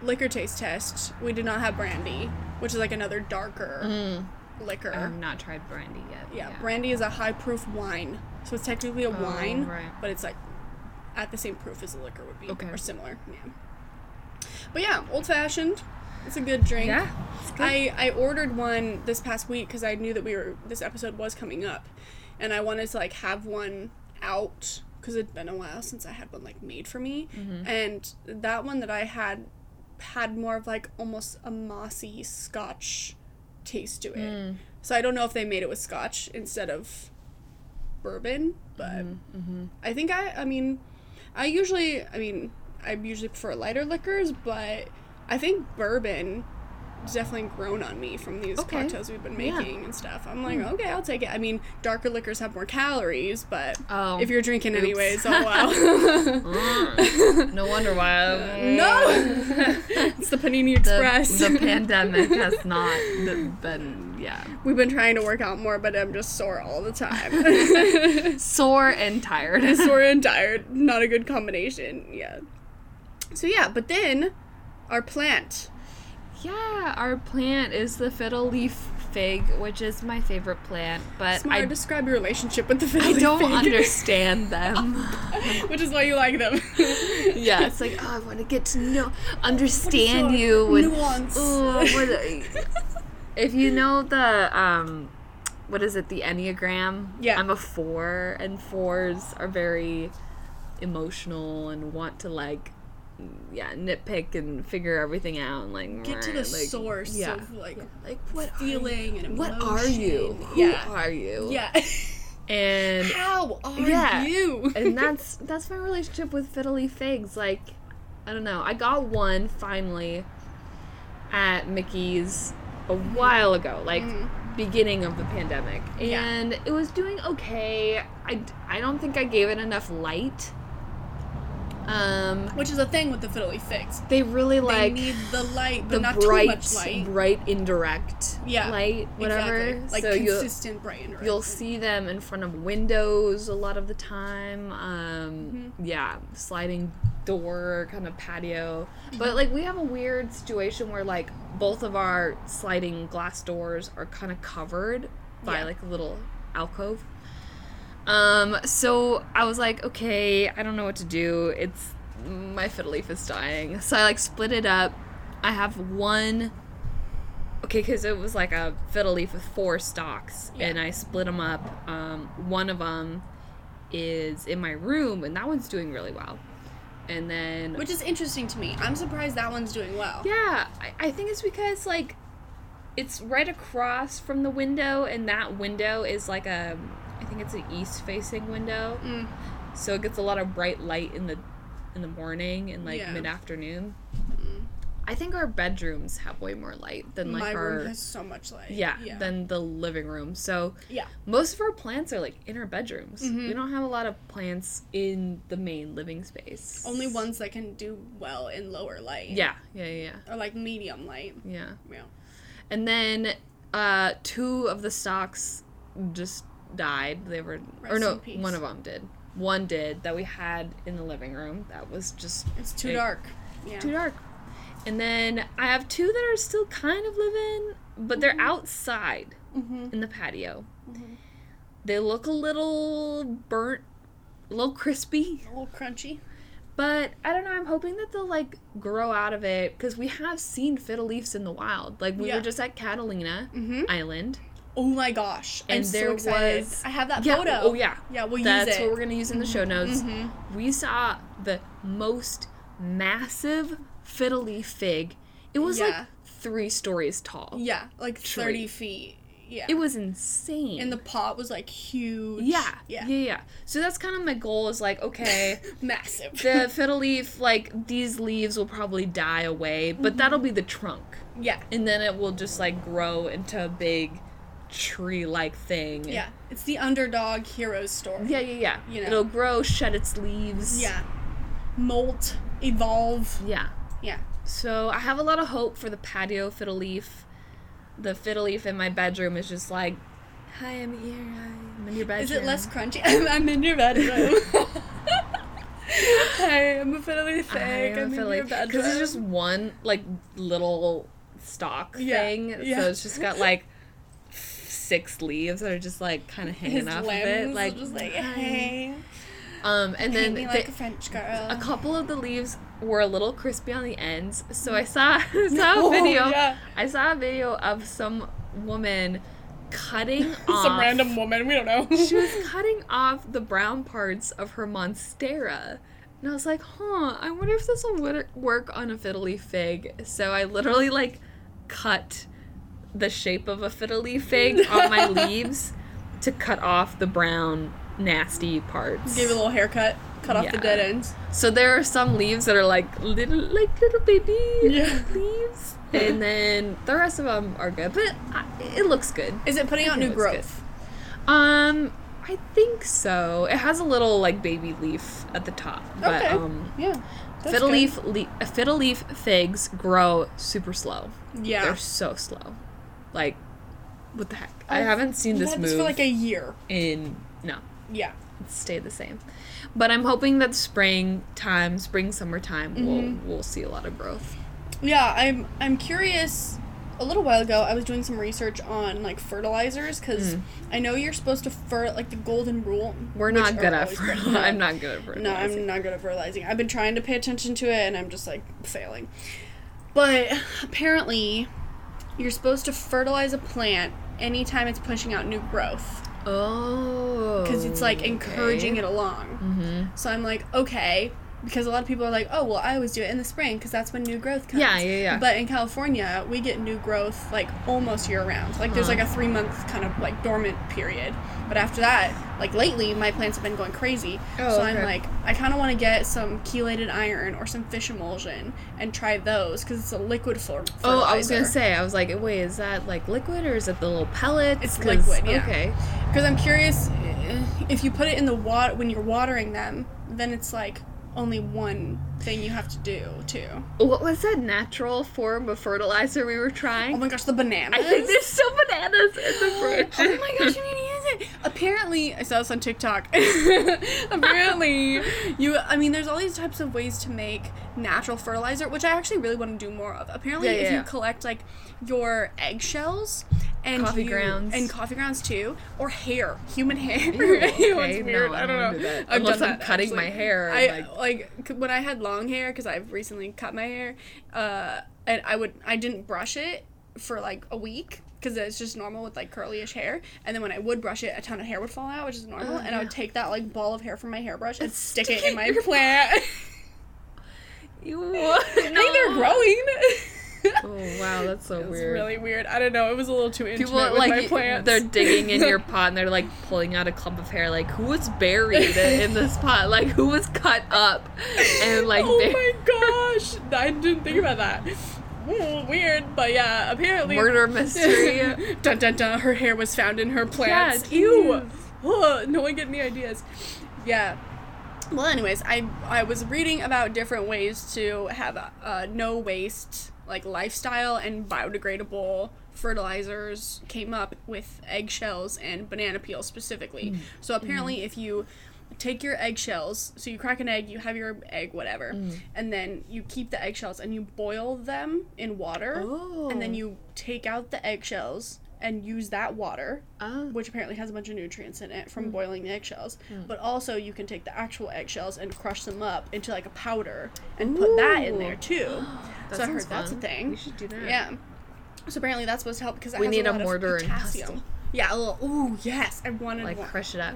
liquor taste test, we did not have brandy, which is like another darker liquor. I've not tried brandy yet. Yeah, brandy is a high proof wine, so it's technically a wine, right. But it's like at the same proof as a liquor would be, or similar. Yeah. But yeah, old fashioned. It's a good drink. Yeah, it's good. I ordered one this past week because I knew that this episode was coming up, and I wanted to like have one out because it'd been a while since I had one like made for me, and that one that I had more of like almost a mossy scotch taste to it. So I don't know if they made it with scotch instead of bourbon, but I think I usually prefer lighter liquors, but I think bourbon has definitely grown on me from these cocktails we've been making and stuff. I'm like, okay, I'll take it. I mean, darker liquors have more calories, but if you're drinking anyway, it's all wow. No wonder why. No! It's the Panini Express. The pandemic has not been, We've been trying to work out more, but I'm just sore all the time. Sore and tired. Sore and tired. Not a good combination. Yeah. So, yeah, but then our plant. Yeah, our plant is the fiddle leaf fig, which is my favorite plant, but I describe your relationship with the fiddle leaf fig. I don't understand them. Which is why you like them. Yeah, it's like, oh, I want to get to know, understand you. With, nuance. If you know the, what is it, the Enneagram? Yeah. I'm a 4, and 4s are very emotional and want to, like, nitpick and figure everything out and like get to the source of like what feeling and emotion. What are you? Who are you? Yeah. And how are you? And that's my relationship with fiddly figs. Like, I don't know. I got one finally at Mickey's a while ago, like beginning of the pandemic. And it was doing okay. I don't think I gave it enough light. Which is a thing with the fiddly figs. They really like... They need the light, but not bright, too much light. The bright, indirect light, whatever. Exactly. Like so consistent bright indirect. You'll see them in front of windows a lot of the time. Sliding door, kind of patio. But, like, we have a weird situation where, like, both of our sliding glass doors are kind of covered by, like, a little alcove. So I was like, okay, I don't know what to do. It's, my fiddle leaf is dying. So I, like, split it up. I have one, okay, because it was, like, a fiddle leaf with 4 stalks, and I split them up. One of them is in my room, and that one's doing really well. And then... Which is interesting to me. I'm surprised that one's doing well. Yeah, I think it's because, like, it's right across from the window, and that window is, like, a... I think it's an east-facing window, so it gets a lot of bright light in the morning and, like, mid-afternoon. I think our bedrooms have way more light than, like, My room has so much light. Yeah, than the living room. So most of our plants are, like, in our bedrooms. We don't have a lot of plants in the main living space. Only ones that can do well in lower light. Yeah. Or, like, medium light. Yeah. And then 2 of the stalks just... died. They were one of them did. One did that we had in the living room. That was just it's too dark. Yeah. Too dark. And then I have 2 that are still kind of living, but they're outside in the patio. They look a little burnt, a little crispy, a little crunchy. But I don't know, I'm hoping that they'll, like, grow out of it, because we have seen fiddle leaves in the wild. Like, we were just at Catalina Island. Oh my gosh, I'm so excited. I have that photo. Oh, yeah. Yeah, we'll use it. That's what we're going to use in the show notes. We saw the most massive fiddle leaf fig. It was like 3 stories tall. Yeah, like 30 feet. Yeah. It was insane. And the pot was, like, huge. Yeah. So that's kind of my goal is, like, okay. Massive. The fiddle leaf, like, these leaves will probably die away, but that'll be the trunk. Yeah. And then it will just, like, grow into a big... tree-like thing. Yeah. It's the underdog hero's story. Yeah. You know? It'll grow, shed its leaves. Yeah. Molt, evolve. Yeah. So I have a lot of hope for the patio fiddle leaf. The fiddle leaf in my bedroom is just like, hi, I'm here. I'm in your bedroom. Is it less crunchy? I'm in your bedroom. Hi, I'm a fiddle leaf fig. I'm in your bedroom. Because it's just one, like, little stalk thing. Yeah. So it's just got, like, 6 leaves that are just, like, kind of hanging off of it. Like, just like, hey. And then me like a French girl. A couple of the leaves were a little crispy on the ends, so I saw a video. Yeah. I saw a video of some woman cutting off... Some random woman, we don't know. She was cutting off the brown parts of her Monstera. And I was like, I wonder if this will work on a fiddle leaf fig. So I literally, like, cut... the shape of a fiddle leaf fig on my leaves to cut off the brown, nasty parts. Give it a little haircut. Cut off the dead ends. So there are some leaves that are like little baby leaves. And then the rest of them are good. But it looks good. Is it putting out new growth? Good. I think so. It has a little baby leaf at the top. But, okay. Yeah. Fiddle leaf figs grow super slow. Yeah. They're so slow. Like, what the heck? I haven't seen this move. This for a year. No. Yeah. It's stayed the same. But I'm hoping that summertime, we'll see a lot of growth. Yeah, I'm curious. A little while ago, I was doing some research on, fertilizers, because I know you're supposed to the golden rule. I'm not good at fertilizing. No, I'm not good at fertilizing. I've been trying to pay attention to it, and I'm just, failing. But apparently, you're supposed to fertilize a plant anytime it's pushing out new growth. Oh. Because it's, encouraging it along. Mm-hmm. So I'm okay. Because a lot of people are I always do it in the spring because that's when new growth comes. Yeah. But in California, we get new growth, almost year-round. There's, a 3-month kind of, dormant period. But after that, lately, my plants have been going crazy. Oh, so okay. I'm I kind of want to get some chelated iron or some fish emulsion and try those because it's a liquid form. Oh, I was going to say. I was wait, is that, liquid or is it the little pellets? It's liquid, yeah. Okay. Because I'm curious, if you put it in the water, when you're watering them, then it's, only one thing you have to do, too. What was that natural form of fertilizer we were trying? Oh my gosh, the bananas. I think there's still bananas in the fridge. Oh my gosh, you need to use it. Apparently, I saw this on TikTok. Apparently, there's all these types of ways to make natural fertilizer, which I actually really want to do more of. Apparently, if you collect, your eggshells and grounds. And coffee grounds, too. Or hair. Human hair. Ew, okay. Weird. No, I don't know. Do Unless I'm cutting my hair. When I had long hair, because I've recently cut my hair, and I didn't brush it for, a week, because it's just normal with, curly-ish hair. And then when I would brush it, a ton of hair would fall out, which is normal. And I would take that, ball of hair from my hairbrush and stick it in my plant. You what? I think they're growing. Oh, wow, that's so weird. It's really weird. I don't know. It was a little too intimate with my plants. They're digging in your pot, and they're, pulling out a clump of hair. Who was buried in this pot? Who was cut up? And, oh, my gosh. I didn't think about that. Ooh, weird, but, yeah, apparently. Murder mystery. Dun, dun, dun. Her hair was found in her plants. Yeah, ew. Oh, no one get any ideas. Yeah. Well, anyways, I was reading about different ways to have no waste lifestyle and biodegradable fertilizers came up with eggshells and banana peels specifically. Mm. So apparently if you take your eggshells, so you crack an egg, you have your egg, whatever, and then you keep the eggshells and you boil them in water, and then you take out the eggshells and use that water, which apparently has a bunch of nutrients in it from boiling the eggshells. Mm. But also you can take the actual eggshells and crush them up into a powder and put that in there too. So I heard that's a thing. You should do that. Yeah. So apparently that's supposed to help because it has a lot of potassium. And pestle. Yeah, a little. Ooh, yes, I wanted crush it up.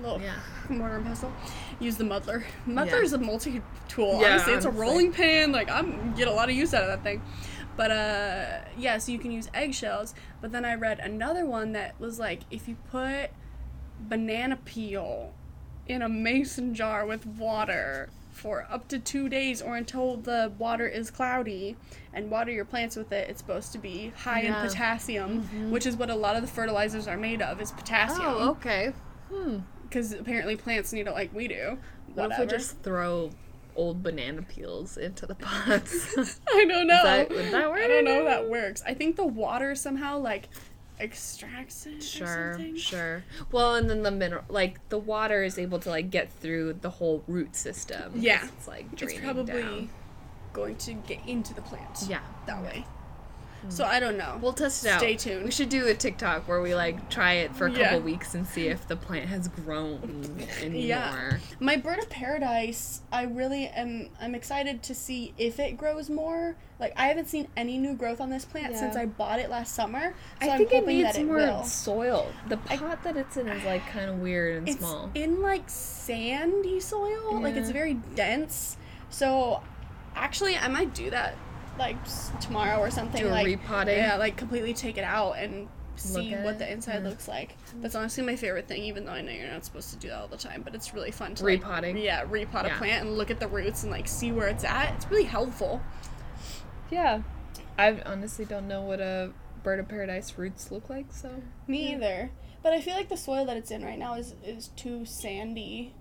Mortar and pestle. Use the muddler. Muddler is a multi-tool. Yeah, honestly, it's a rolling pin. I'm get a lot of use out of that thing. But, so you can use eggshells. But then I read another one that was, if you put banana peel in a mason jar with water for up to 2 days or until the water is cloudy and water your plants with it, it's supposed to be high in potassium, which is what a lot of the fertilizers are made of, is potassium. Oh, okay. Because apparently plants need it like we do. Whatever. What if we just throw old banana peels into the pots? I don't know. Would that work? I don't know if that works. I think the water somehow, extracts it or something. Sure. Well, and then the mineral, the water is able to, get through the whole root system. Yeah. It's, draining down. It's probably going to get into the plant. Yeah. That way. Mm. So, I don't know. We'll test it out. Stay tuned. We should do a TikTok where we, try it for a couple weeks and see if the plant has grown anymore. Yeah. My bird of paradise, I really am, I'm excited to see if it grows more. I haven't seen any new growth on this plant since I bought it last summer. So I think it needs more soil. The pot that it's in is, kind of weird and small. It's in, sandy soil. Yeah. It's very dense. So, actually, I might do that like tomorrow or something. Do a repotting. Yeah, like completely take it out and see what the inside looks like. That's honestly my favorite thing, even though I know you're not supposed to do that all the time, but it's really fun to repotting. Repot a plant and look at the roots and like see where it's at. It's really helpful. Yeah. I honestly don't know what a bird of paradise roots look like, so me either. But I feel like the soil that it's in right now is too sandy.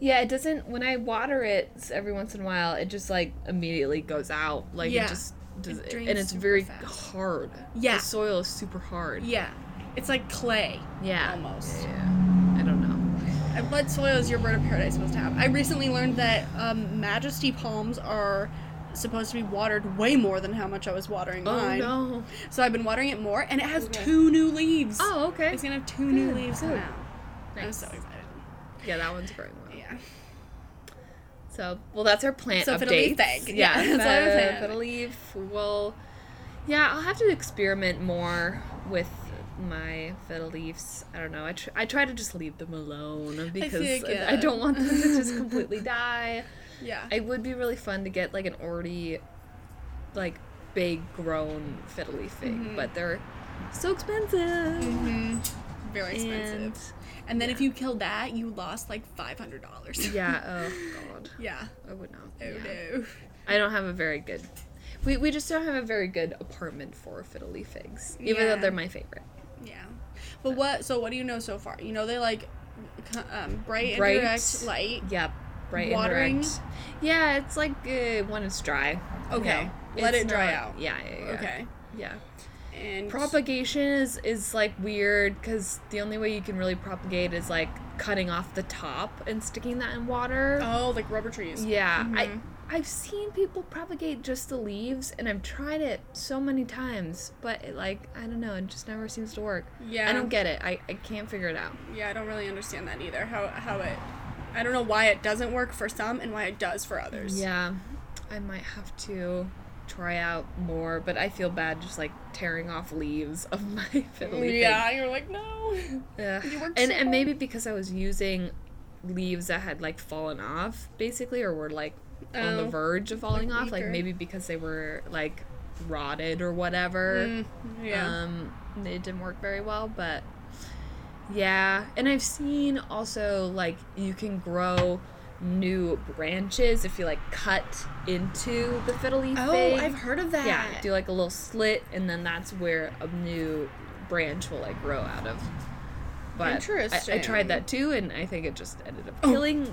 Yeah, it doesn't, when I water it every once in a while, it just like immediately goes out. Like it just does it, and it's very hard. Yeah. The soil is super hard. Yeah. It's like clay. Yeah. Almost. Yeah. I don't know. What soil is your bird of paradise supposed to have? I recently learned that majesty palms are supposed to be watered way more than how much I was watering mine. Oh, no. So I've been watering it more, and it has two new leaves. Oh, okay. It's going to have two new leaves now. Nice. I'm so excited. Yeah, that one's growing well. Yeah. So, well, that's our plant updates. So, fiddle leaf bag. Yeah, that's what I was saying. Fiddle leaf. Well, yeah, I'll have to experiment more with my fiddle leaves. I don't know. I try to just leave them alone because I don't want them to just completely die. Yeah. It would be really fun to get, like, an already, like, big grown fiddle leaf fig, but they're so expensive. Very expensive. And then if you killed that, you lost, like, $500. Yeah. Oh, God. Yeah. I would not. Oh, no. I don't have a very good... We just don't have a very good apartment for fiddle leaf figs, even though they're my favorite. Yeah. But so what do you know so far? You know they like bright indirect light. Yep. Bright watering. Indirect. Yeah, it's like when it's dry. Okay. No, let it dry out. Yeah. Okay. Yeah. And propagation is like weird because the only way you can really propagate is like cutting off the top and sticking that in water. Oh, like rubber trees. Yeah. I've seen people propagate just the leaves, and I've tried it so many times, but it, like, I don't know, it just never seems to work. Yeah. I don't get it. I can't figure it out. Yeah, I don't really understand that either, how it... I don't know why it doesn't work for some and why it does for others. Yeah. I might have to try out more, but I feel bad just, like, tearing off leaves of my fiddle leaf. Yeah, you're like, no. Yeah. And maybe because I was using leaves that had, like, fallen off, basically, or were, like... on the verge of falling off, weaker. Like maybe because they were like rotted or whatever. It didn't work very well, but yeah. And I've seen also like you can grow new branches if you like cut into the fiddle leaf thing. I've heard of that. Yeah, do like a little slit, and then that's where a new branch will like grow out of. But interesting. I tried that too, and I think it just ended up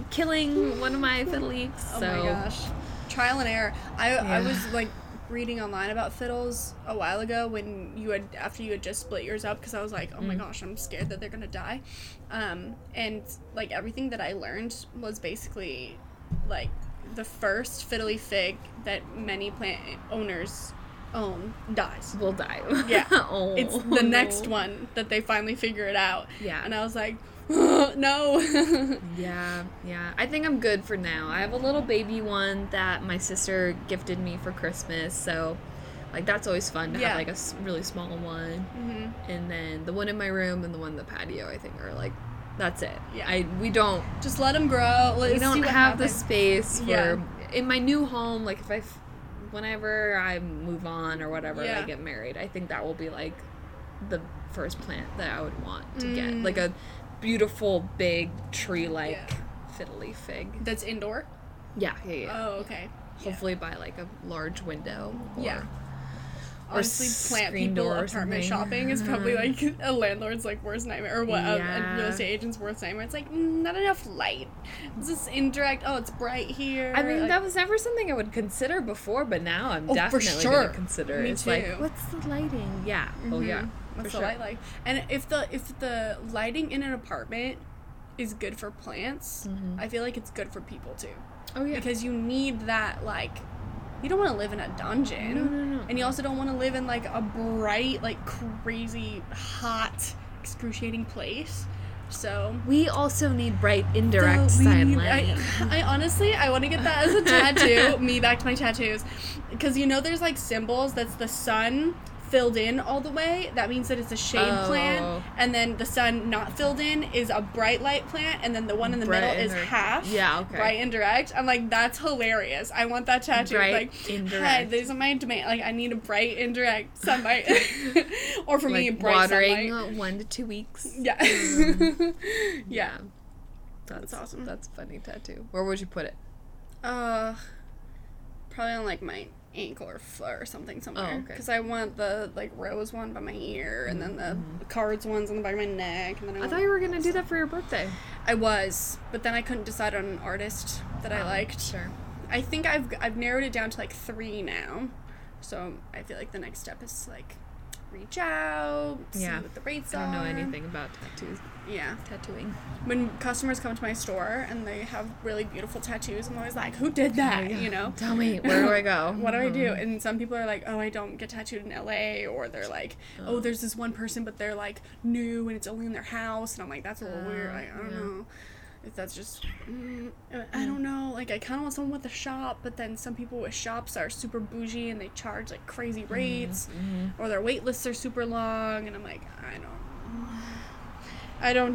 killing one of my fiddle leaves. So. Oh my gosh. Trial and error. I was like reading online about fiddles a while ago when after you had just split yours up, because I was like, oh my gosh, I'm scared that they're gonna die. And like everything that I learned was basically like the first fiddly fig that many plant owners dies. Will die. Yeah. It's the next one that they finally figure it out. Yeah. And I was like, oh, no. Yeah. I think I'm good for now. I have a little baby one that my sister gifted me for Christmas, so, like, that's always fun to have, like, a really small one. Mm-hmm. And then the one in my room and the one in the patio, I think, are, like, that's it. Yeah. We don't... just let them grow. We don't have the space for... Yeah. In my new home, like, if I... whenever I move on or whatever, I get married, I think that will be, like, the first plant that I would want to get. Like, a beautiful, big, tree-like fiddle leaf fig. That's indoor? Yeah. Oh, okay. Hopefully by, like, a large window. Or honestly, plant people apartment shopping is probably, like, a landlord's, like, worst nightmare. Or what a real estate agent's worst nightmare. It's, like, not enough light. It's this indirect, it's bright here. I mean, like, that was never something I would consider before, but now I'm definitely going to consider. Me too. Like, what's the lighting? Yeah. Mm-hmm. Oh, yeah. What's the light like? And if the lighting in an apartment is good for plants, I feel like it's good for people, too. Oh, yeah. Because you need that, like... you don't want to live in a dungeon. No. And you also don't want to live in, like, a bright, like, crazy, hot, excruciating place. So... we also need bright, indirect side lighting. I honestly, I want to get that as a tattoo. Me, back to my tattoos. Because, you know, there's, like, symbols. That's the sun, filled in all the way, that means that it's a shade plant, and then the sun not filled in is a bright light plant, and then the one in the middle is half. Yeah, okay. Bright indirect. I'm like, that's hilarious. I want that tattoo. Bright indirect. Hi, these are my demand. Like, I need a bright indirect sunlight. Or for me, bright sunlight. Watering 1 to 2 weeks. Yeah. Yeah. That's awesome. That's a funny tattoo. Where would you put it? Probably on, like, my ankle or something somewhere. Because I want the, like, rose one by my ear, and then the cards ones on the back of my neck. And then I thought you were going to do that for your birthday. I was, but then I couldn't decide on an artist that I liked. Sure. I think I've narrowed it down to, like, 3 now. So I feel like the next step is, like, reach out, see what the rates are. I don't know anything about tattoos. Yeah. Tattooing. When customers come to my store and they have really beautiful tattoos, I'm always like, who did that? You know? Tell me, where do I go? What do I do? And some people are like, oh, I don't get tattooed in LA, or they're like, oh, there's this one person, but they're like new and it's only in their house, and I'm like, that's a little weird. Like, I don't know. If that's just, I don't know. Like, I kind of want someone with a shop, but then some people with shops are super bougie and they charge, like, crazy rates, or their wait lists are super long, and I'm like, I don't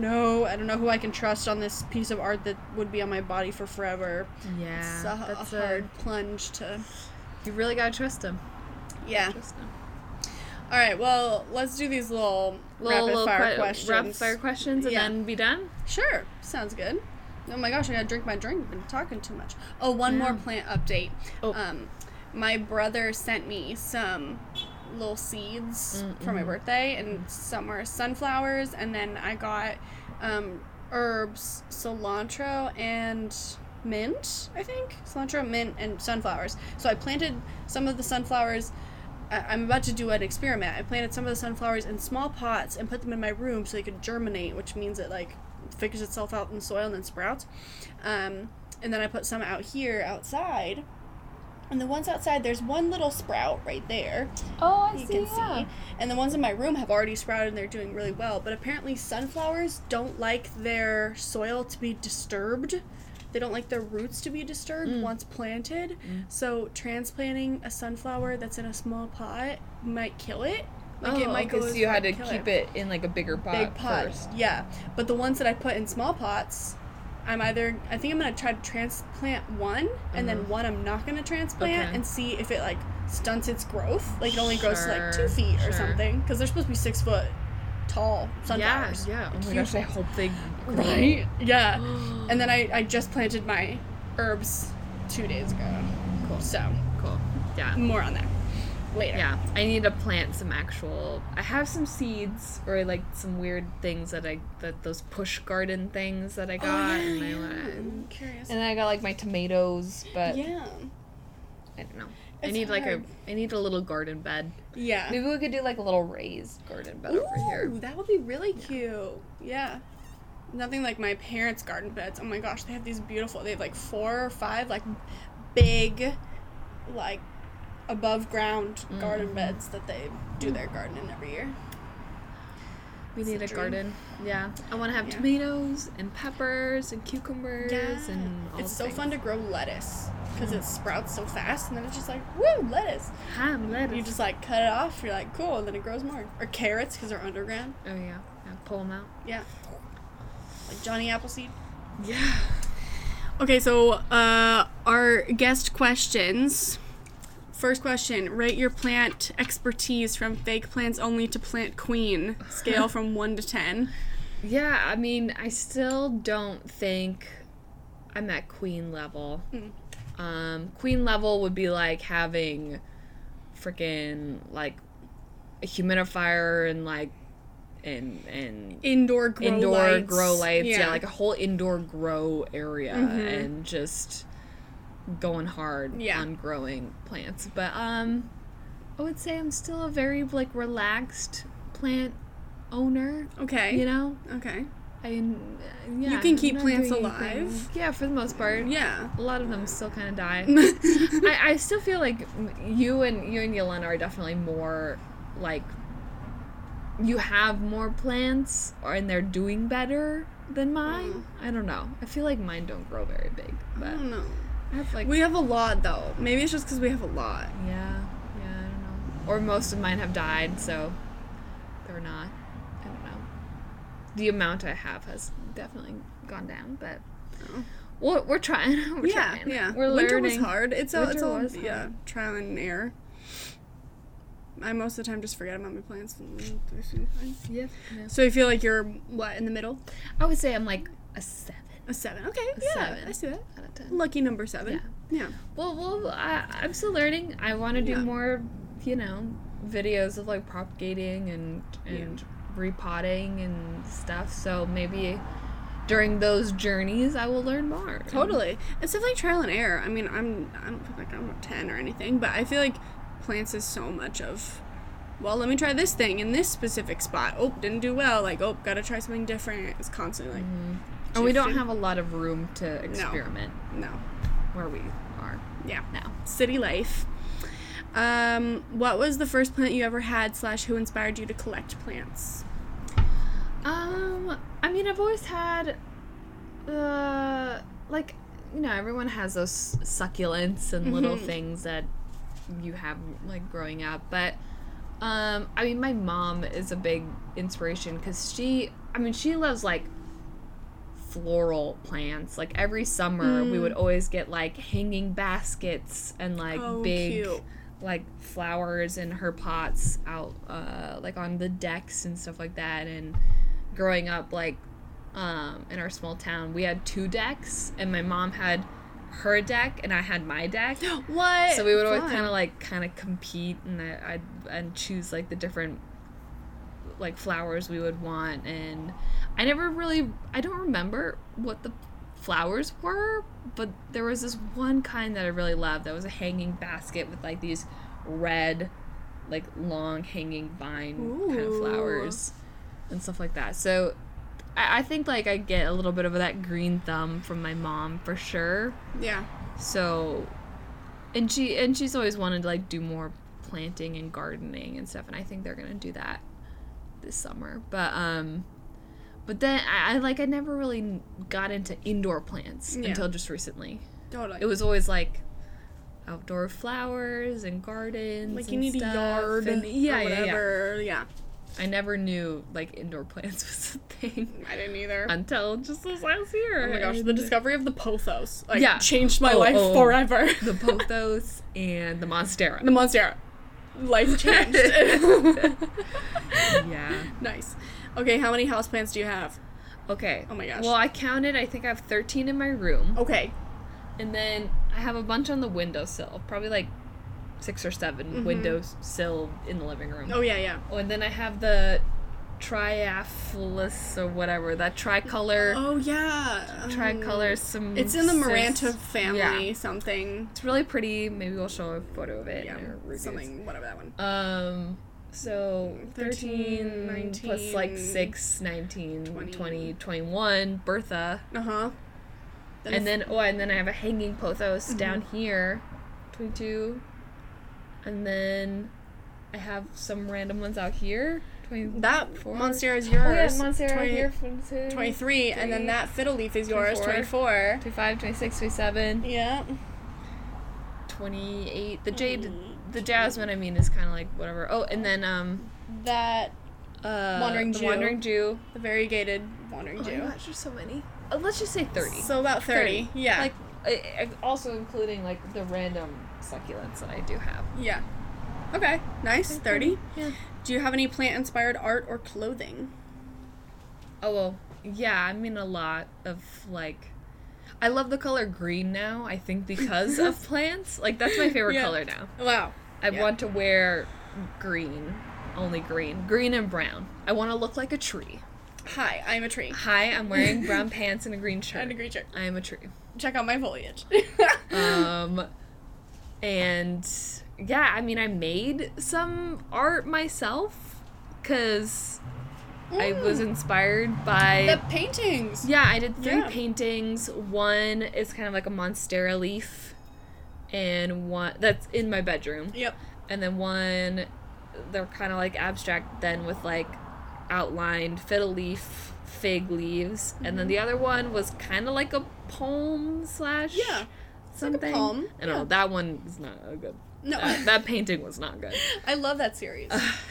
know. I don't know who I can trust on this piece of art that would be on my body for forever. Yeah. It's a hard plunge to... You really gotta trust them. Yeah. Trust them. All right, well, let's do these little rapid-fire questions. Rapid-fire questions, and then be done? Sure. Sounds good. Oh, my gosh, I gotta drink my drink. I've been talking too much. Oh, one more plant update. Oh. My brother sent me some little seeds for my birthday, and some are sunflowers, and then I got herbs, cilantro, and... mint, I think? Cilantro, mint, and sunflowers. So I planted some of the sunflowers... I'm about to do an experiment. I planted some of the sunflowers in small pots and put them in my room so they could germinate, which means it, like, figures itself out in the soil and then sprouts. And then I put some out here outside. And the ones outside, there's one little sprout right there. Oh, I see, You can see. And the ones in my room have already sprouted and they're doing really well. But apparently sunflowers don't like their soil to be disturbed. They don't like their roots to be disturbed once planted. So transplanting a sunflower that's in a small pot might kill it. Like, it might go. So you had to keep it in, like, a bigger pot. Big pot first. Yeah. But the ones that I put in small pots, I think I'm going to try to transplant one, and then one I'm not going to transplant, and see if it, like, stunts its growth. Like, it only grows to, like, 2 feet or something, because they're supposed to be 6 foot tall sunflowers. Yeah. Oh my gosh, I hope they grow. Right? Yeah. And then I just planted my herbs 2 days ago. Cool. So. Cool. Yeah. More on that later. Yeah. I need to plant some actual... I have some seeds, or, like, some weird things those push garden things that I got. Oh, yeah, I'm curious. And then I got, like, my tomatoes, but... Yeah. I don't know. I need a little garden bed. Yeah. Maybe we could do, like, a little raised garden bed over here. Ooh, that would be really cute. Yeah. Nothing like my parents' garden beds. Oh my gosh, they have these beautiful, they have, like, 4 or 5, like, big, like, above ground garden beds that they do their garden in every year. We need a garden. Yeah. I want to have tomatoes and peppers and cucumbers and all. It's so fun to grow lettuce because it sprouts so fast, and then it's just like, woo, lettuce. Ham lettuce. You just, like, cut it off. You're like, cool, and then it grows more. Or carrots because they're underground. Oh, yeah. Pull them out. Yeah. Like Johnny Appleseed. Yeah. Okay, so our guest questions. First question, rate your plant expertise from fake plants only to plant queen. Scale from 1 to 10. Yeah, I mean, I still don't think I'm at queen level. Queen level would be, like, having freaking, like, a humidifier and, like, and indoor grow lights. Yeah, like a whole indoor grow area and just... going hard on growing plants. But I would say I'm still a very, like, relaxed plant owner. Okay. You know? Okay. You can keep plants alive. Yeah, for the most part. Yeah. A lot of them still kind of die. I still feel like you and Yelena are definitely more, like, you have more plants, and they're doing better than mine. I don't know. I feel like mine don't grow very big. But I don't know. We have a lot, though. Maybe it's just because we have a lot. Yeah, I don't know. Or most of mine have died, so they're not. I don't know. The amount I have has definitely gone down, but we're trying. We're trying. Yeah. We're learning. Winter was hard. It's all trial and error. I most of the time just forget about my plans. Yeah. So you feel like you're, what, in the middle? I would say I'm like a 7. A 7. Okay. A 7. I see that. Out of 10. Lucky number 7. Yeah. Well, I'm still learning. I want to do more, videos of like propagating and repotting and stuff. So maybe during those journeys, I will learn more. Totally. It's definitely trial and error. I mean, I don't feel like I'm a 10 or anything, but I feel like plants is so much of, well, let me try this thing in this specific spot. Oh, didn't do well. Like, oh, gotta try something different. It's constantly like... Mm-hmm. And we don't have a lot of room to experiment. No. Where we are. Yeah. Now. City life. What was the first plant you ever had / who inspired you to collect plants? I mean, I've always had, everyone has those succulents and little things that you have, like, growing up. But, I mean, my mom is a big inspiration because she loves, like, floral plants. Like, every summer we would always get, like, hanging baskets and, like, big, cute, like, flowers in her pots out, like, on the decks and stuff like that. And growing up, like, in our small town, we had 2 decks, and my mom had her deck and I had my deck. What? So we would always kind of compete, and I'd choose, like, the different, like, flowers we would want, and I don't remember what the flowers were, but there was this one kind that I really loved that was a hanging basket with, like, these red, like, long hanging vine kind of flowers and stuff like that. So I think, like, I get a little bit of that green thumb from my mom for sure. Yeah. So, and she's always wanted to, like, do more planting and gardening and stuff, and I think they're gonna do that this summer. But but then I never really got into indoor plants until just recently. Totally. It was always like outdoor flowers and gardens, like, you need a yard and whatever. I never knew, like, indoor plants was a thing. I didn't either. Until just this last year. Oh my gosh, the discovery of the pothos. Like, changed my life forever. The pothos and the monstera. The monstera. Life changed. Yeah. Nice. Okay, how many houseplants do you have? Okay. Oh my gosh. Well, I counted. I think I have 13 in my room. Okay. And then I have a bunch on the windowsill. Probably, like, 6 or 7 windowsill in the living room. Oh, yeah. Oh, and then I have the triaphyllus or whatever, that tricolor. Oh, yeah. Tricolor. It's in the Maranta family, something. It's really pretty. Maybe we'll show a photo of it. Yeah, or something, whatever that one. So 13, 19, plus, like, 6, 19, 20, 21, Bertha. Uh-huh. And then I have a hanging pothos down here, 22. And then I have some random ones out here. 24. That Monstera is yours. Oh, yeah, Monstera here. 23. And then that fiddle leaf is yours. 24. 25, 26, 27. Yeah. 28. The jasmine, I mean, is kind of like whatever. Oh, and then that Wandering Jew. The variegated Wandering Jew. Oh my gosh, there's so many. Let's just say 30. So about 30. Yeah. Like, also including, like, the random succulents that I do have. Yeah. Okay. Nice. 30. Yeah. Do you have any plant-inspired art or clothing? Oh, well, yeah. I mean, a lot of, like... I love the color green now, I think, because of plants. Like, that's my favorite color now. Wow. I want to wear green. Only green. Green and brown. I want to look like a tree. Hi, I'm a tree. Hi, I'm wearing brown pants and a green shirt. And a green shirt. I am a tree. Check out my foliage. And... yeah, I mean, I made some art myself because I was inspired by... the paintings. Yeah, I did 3 paintings. One is kind of like a monstera leaf, and one that's in my bedroom. Yep. And then one, they're kind of like abstract then with, like, outlined fiddle leaf, fig leaves. Mm-hmm. And then the other one was kind of like a poem / something. Like a poem. I don't know. That one is not a good No. That painting was not good. I love that series.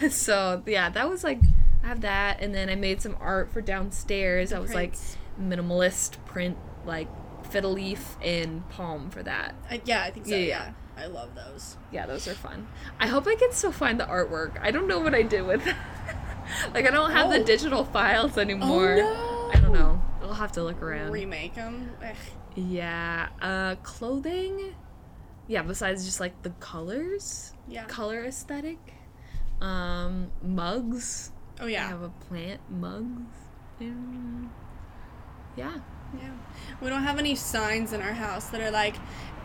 So, yeah, that was, like, I have that, and then I made some art for downstairs. I was, like, minimalist print, like, fiddle leaf and palm for that. Yeah, I think so, yeah. I love those. Yeah, those are fun. I hope I can still find the artwork. I don't know what I did with it. Like, I don't have the digital files anymore. Oh, no. I don't know. I'll have to look around. Remake them? Ugh. Yeah. Clothing? Yeah, besides just, like, the colors. Yeah. Color aesthetic. Mugs. Oh, yeah. I have a plant. Mugs. Yeah. Yeah. We don't have any signs in our house that are like,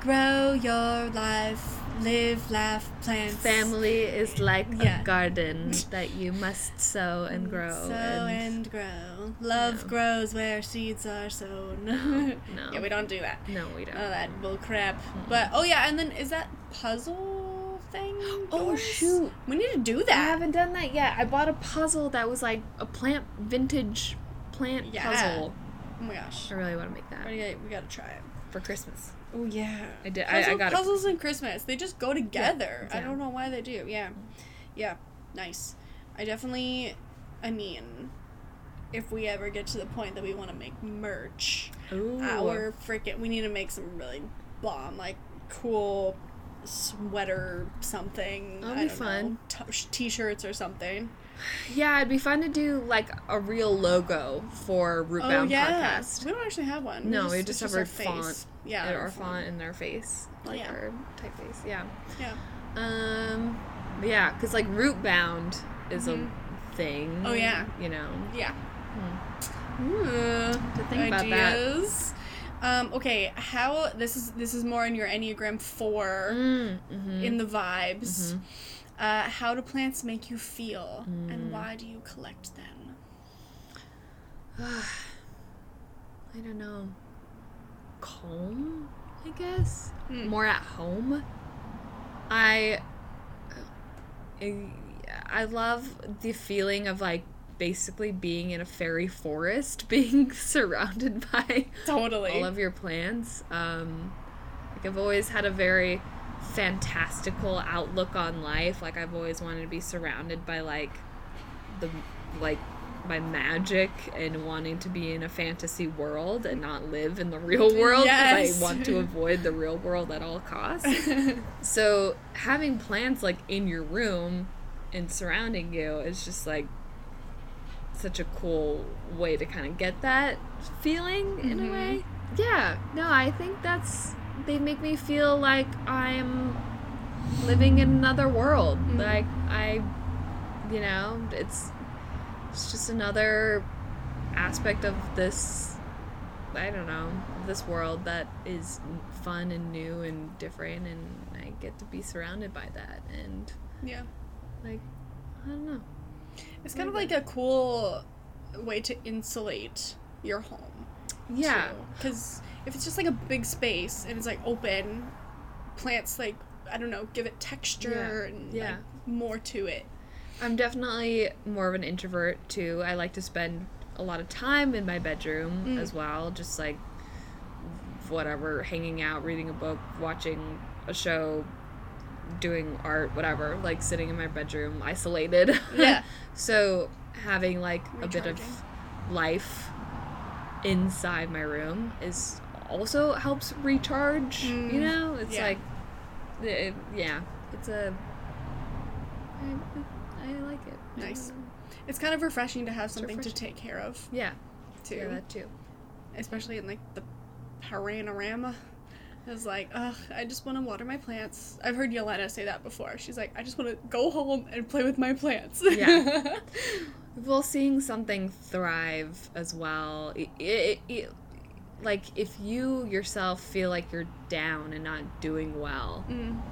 grow your life, live, laugh, plants. Family is like a garden that you must sow and grow. Sow and grow. Love grows where seeds are sown. No. Yeah, we don't do that. No, we don't. Oh, that bull crap. Mm-hmm. But, oh yeah, and then is that puzzle thing? Oh, shoot. We need to do that. I haven't done that yet. I bought a puzzle that was like a vintage plant puzzle. Oh my gosh. I really want to make that. We gotta try it. For Christmas. Oh, yeah. I did. I got puzzles and Christmas. They just go together. Yeah. I don't know why they do. Yeah. Yeah. Nice. I mean, if we ever get to the point that we want to make merch, we need to make some really bomb, like, cool sweater something. That'd be fun. T-shirts or something. Yeah, it'd be fun to do, like, a real logo for Rootbound Podcast. We don't actually have one. No, we just have our font. Yeah. Our font and their face. Like, our typeface. Yeah. Yeah. Yeah, because, like, Rootbound is a thing. Oh, yeah. You know. Yeah. To think about that. Okay, how... This is more in your Enneagram 4, in the vibes. Mm-hmm. How do plants make you feel, and why do you collect them? I don't know. Calm, I guess? More at home. I love the feeling of, like, basically being in a fairy forest, being surrounded by all of your plants. Like, I've always had a very... fantastical outlook on life. Like, I've always wanted to be surrounded by, like, by magic and wanting to be in a fantasy world and not live in the real world, because I want to avoid the real world at all costs. So having plants, like, in your room and surrounding you is just, like, such a cool way to kind of get that feeling in a way. Yeah. No, I think that's... They make me feel like I'm living in another world. Like, it's just another aspect of this, I don't know, this world that is fun and new and different, and I get to be surrounded by that. And, like, I don't know. It's kind of like a cool way to insulate your home. Yeah. Because... if it's just, like, a big space and it's, like, open, plants, like, I don't know, give it texture and, like, more to it. I'm definitely more of an introvert, too. I like to spend a lot of time in my bedroom as well, just, like, whatever, hanging out, reading a book, watching a show, doing art, whatever, like, sitting in my bedroom, isolated. Yeah. So having, like, recharging. A bit of life inside my room is... also helps recharge, you know? It's like, it's a, I like it. Nice. It's kind of refreshing to have something to take care of. Yeah. Too. Yeah, that too. Especially in, like, the panorama. It's like, ugh, I just want to water my plants. I've heard Yelena say that before. She's like, I just want to go home and play with my plants. Yeah. Well, seeing something thrive as well, like, if you yourself feel like you're down and not doing well,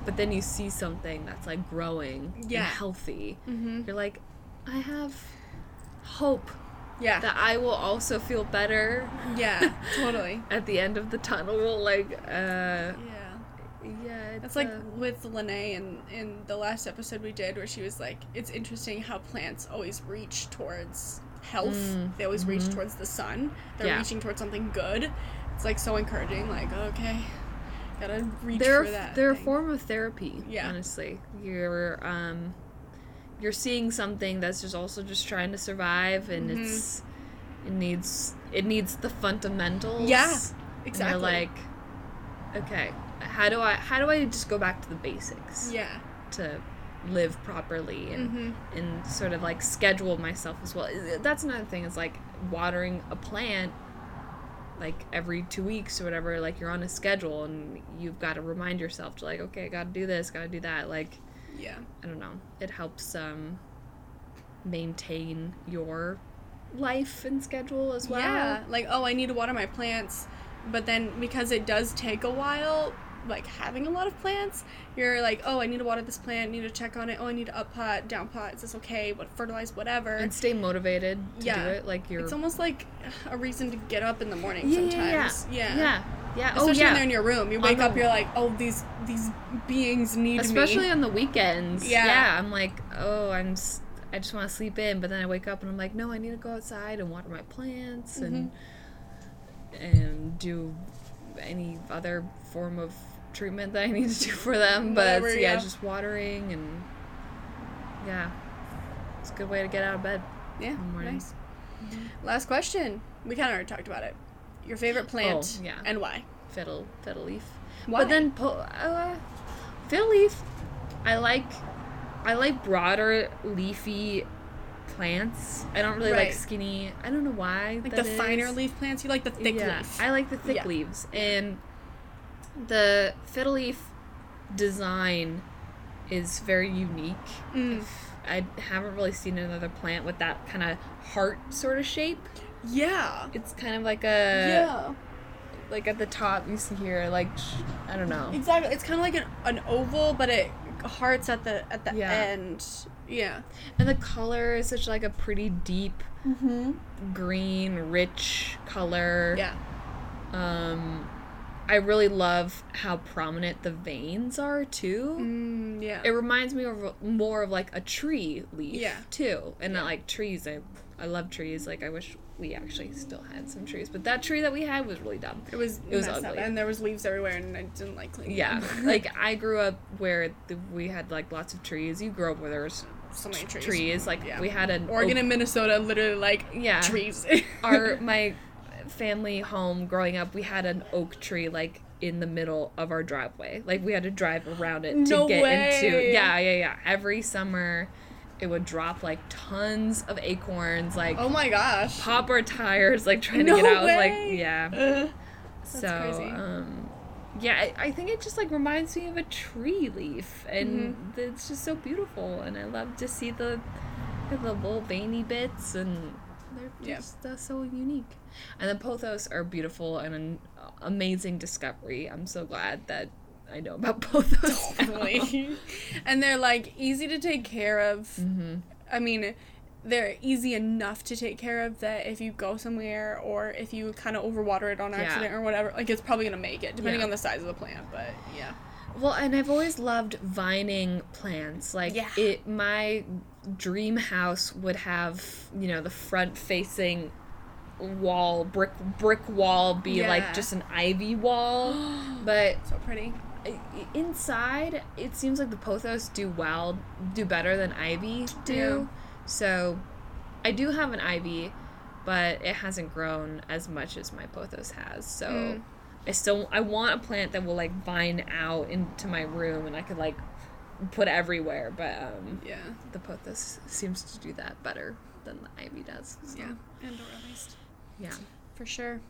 but then you see something that's, like, growing and healthy, you're like, I have hope that I will also feel better. Yeah, totally. At the end of the tunnel, like, It's like with Lene in the last episode we did, where she was like, it's interesting how plants always reach towards health. They always reach towards the sun. They're reaching towards something good. It's, like, so encouraging. Like, okay, Gotta reach for that. They're a form of therapy, honestly. You're seeing something that's just also just trying to survive, and it needs the fundamentals. Yeah, exactly. And you're like, okay, how do I just go back to the basics? Yeah. To live properly and sort of like schedule myself as well. That's another thing. It's like watering a plant like every 2 weeks or whatever. Like you're on a schedule and you've got to remind yourself to like, okay, I got to do this, got to do that. Like, yeah, I don't know. It helps maintain your life and schedule as well. Yeah, like, oh, I need to water my plants, but then because it does take a while, like having a lot of plants, you're like, oh, I need to water this plant, I need to check on it, oh, I need to up pot, down pot, is this okay, what, fertilize, whatever. And stay motivated to do it. Like you're... It's almost like a reason to get up in the morning sometimes. Yeah. Especially when they're in your room. You wake up, you're like, oh, these beings need me. Especially on the weekends. Yeah, I'm like, oh, I just want to sleep in, but then I wake up and I'm like, no, I need to go outside and water my plants and do any other form of treatment that I need to do for them. But whatever, just watering, and it's a good way to get out of bed. Yeah, in the morning. Nice. Last question. We kind of already talked about it. Your favorite plant and why? Fiddle leaf. Why? But then fiddle leaf. I like broader leafy plants. I don't really like skinny. I don't know why. Like the finer leaf plants. You like the thick leaf. I like the thick leaves, and the fiddle leaf design is very unique. I haven't really seen another plant with that kind of heart sort of shape. Yeah, it's kind of like a like at the top you see here, like, I don't know exactly. It's kind of like an oval, but it hearts at the end. Yeah, and the color is such like a pretty deep green, rich color. Yeah, I really love how prominent the veins are too. Yeah, it reminds me of more of like a tree leaf too, and not like trees. I love trees. Like, I wish we actually still had some trees, but that tree that we had was really dumb. It was ugly, up, and there was leaves everywhere, and I didn't like cleaning. Yeah, like I grew up where we had like lots of trees. You grew up where there was so many trees. Like we had an Oregon and Minnesota, literally like trees. My family home growing up, we had an oak tree like in the middle of our driveway. Like we had to drive around it to get into. Yeah. Every summer. It would drop, like, tons of acorns, like... Oh, my gosh. Pop our tires, like, trying to get out. Like, that's crazy. I think it just, like, reminds me of a tree leaf. And it's just so beautiful. And I love to see the little veiny bits. And they're just so unique. And the pothos are beautiful and an amazing discovery. I'm so glad that I know about Pothos. Totally. And they're, like, easy to take care of. I mean, they're easy enough to take care of that if you go somewhere or if you kind of overwater it on accident or whatever, like, it's probably going to make it, depending on the size of the plant, but, Well, and I've always loved vining plants. Like, my dream house would have, you know, the front-facing wall, brick wall be, like, just an ivy wall, but... So pretty. Inside, it seems like the pothos do better than ivy do. Yeah. So, I do have an ivy, but it hasn't grown as much as my pothos has. So, I want a plant that will like vine out into my room and I could like put everywhere. But the pothos seems to do that better than the ivy does. So. Yeah, and released. Yeah, for sure.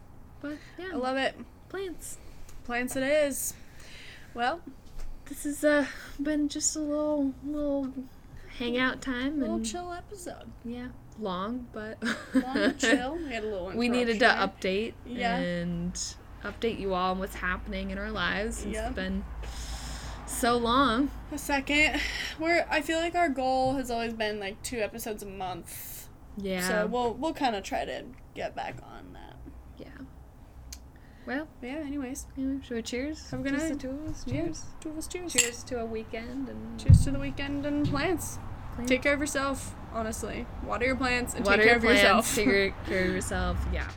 But I love it. Plants, it is. Well, this has been just a little hangout time. A little chill episode. Yeah. Long, but... Long, chill. We had a little one. We needed to update and update you all on what's happening in our lives. It's been so long. A second. I feel like our goal has always been, like, 2 episodes a month. Yeah. So we'll kind of try to get back on that. Yeah. Well, yeah, anyways. Should we cheers? Have a good night. The two of us? Cheers. Two of us, cheers. Cheers to a weekend and... Cheers to the weekend and plants. Take care of yourself, honestly. Water your plants and take care of yourself. Take care of yourself, yeah.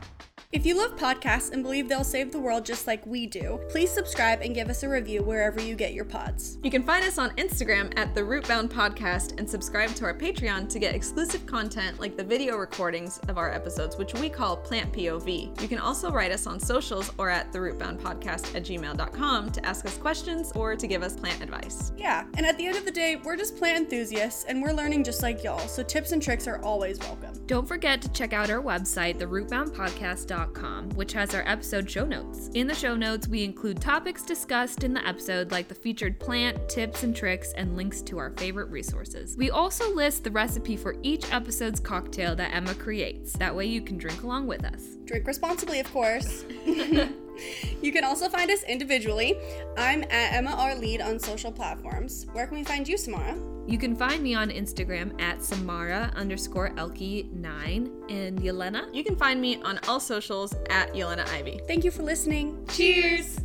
If you love podcasts and believe they'll save the world just like we do, please subscribe and give us a review wherever you get your pods. You can find us on Instagram at the Rootbound Podcast and subscribe to our Patreon to get exclusive content like the video recordings of our episodes, which we call Plant POV. You can also write us on socials or at therootboundpodcast@gmail.com to ask us questions or to give us plant advice. Yeah, and at the end of the day, we're just plant enthusiasts and we're learning just like y'all, so tips and tricks are always welcome. Don't forget to check out our website, therootboundpodcast.com, which has our episode show notes. In the show notes, we include topics discussed in the episode like the featured plant, tips and tricks, and links to our favorite resources. We also list the recipe for each episode's cocktail that Emma creates. That way you can drink along with us. Drink responsibly, of course. You can also find us individually. I'm at Emma R. Lead on social platforms. Where can we find you, Samara? You can find me on Instagram at Samara_Elke9. And Yelena? You can find me on all socials at Yelena Ivy. Thank you for listening. Cheers!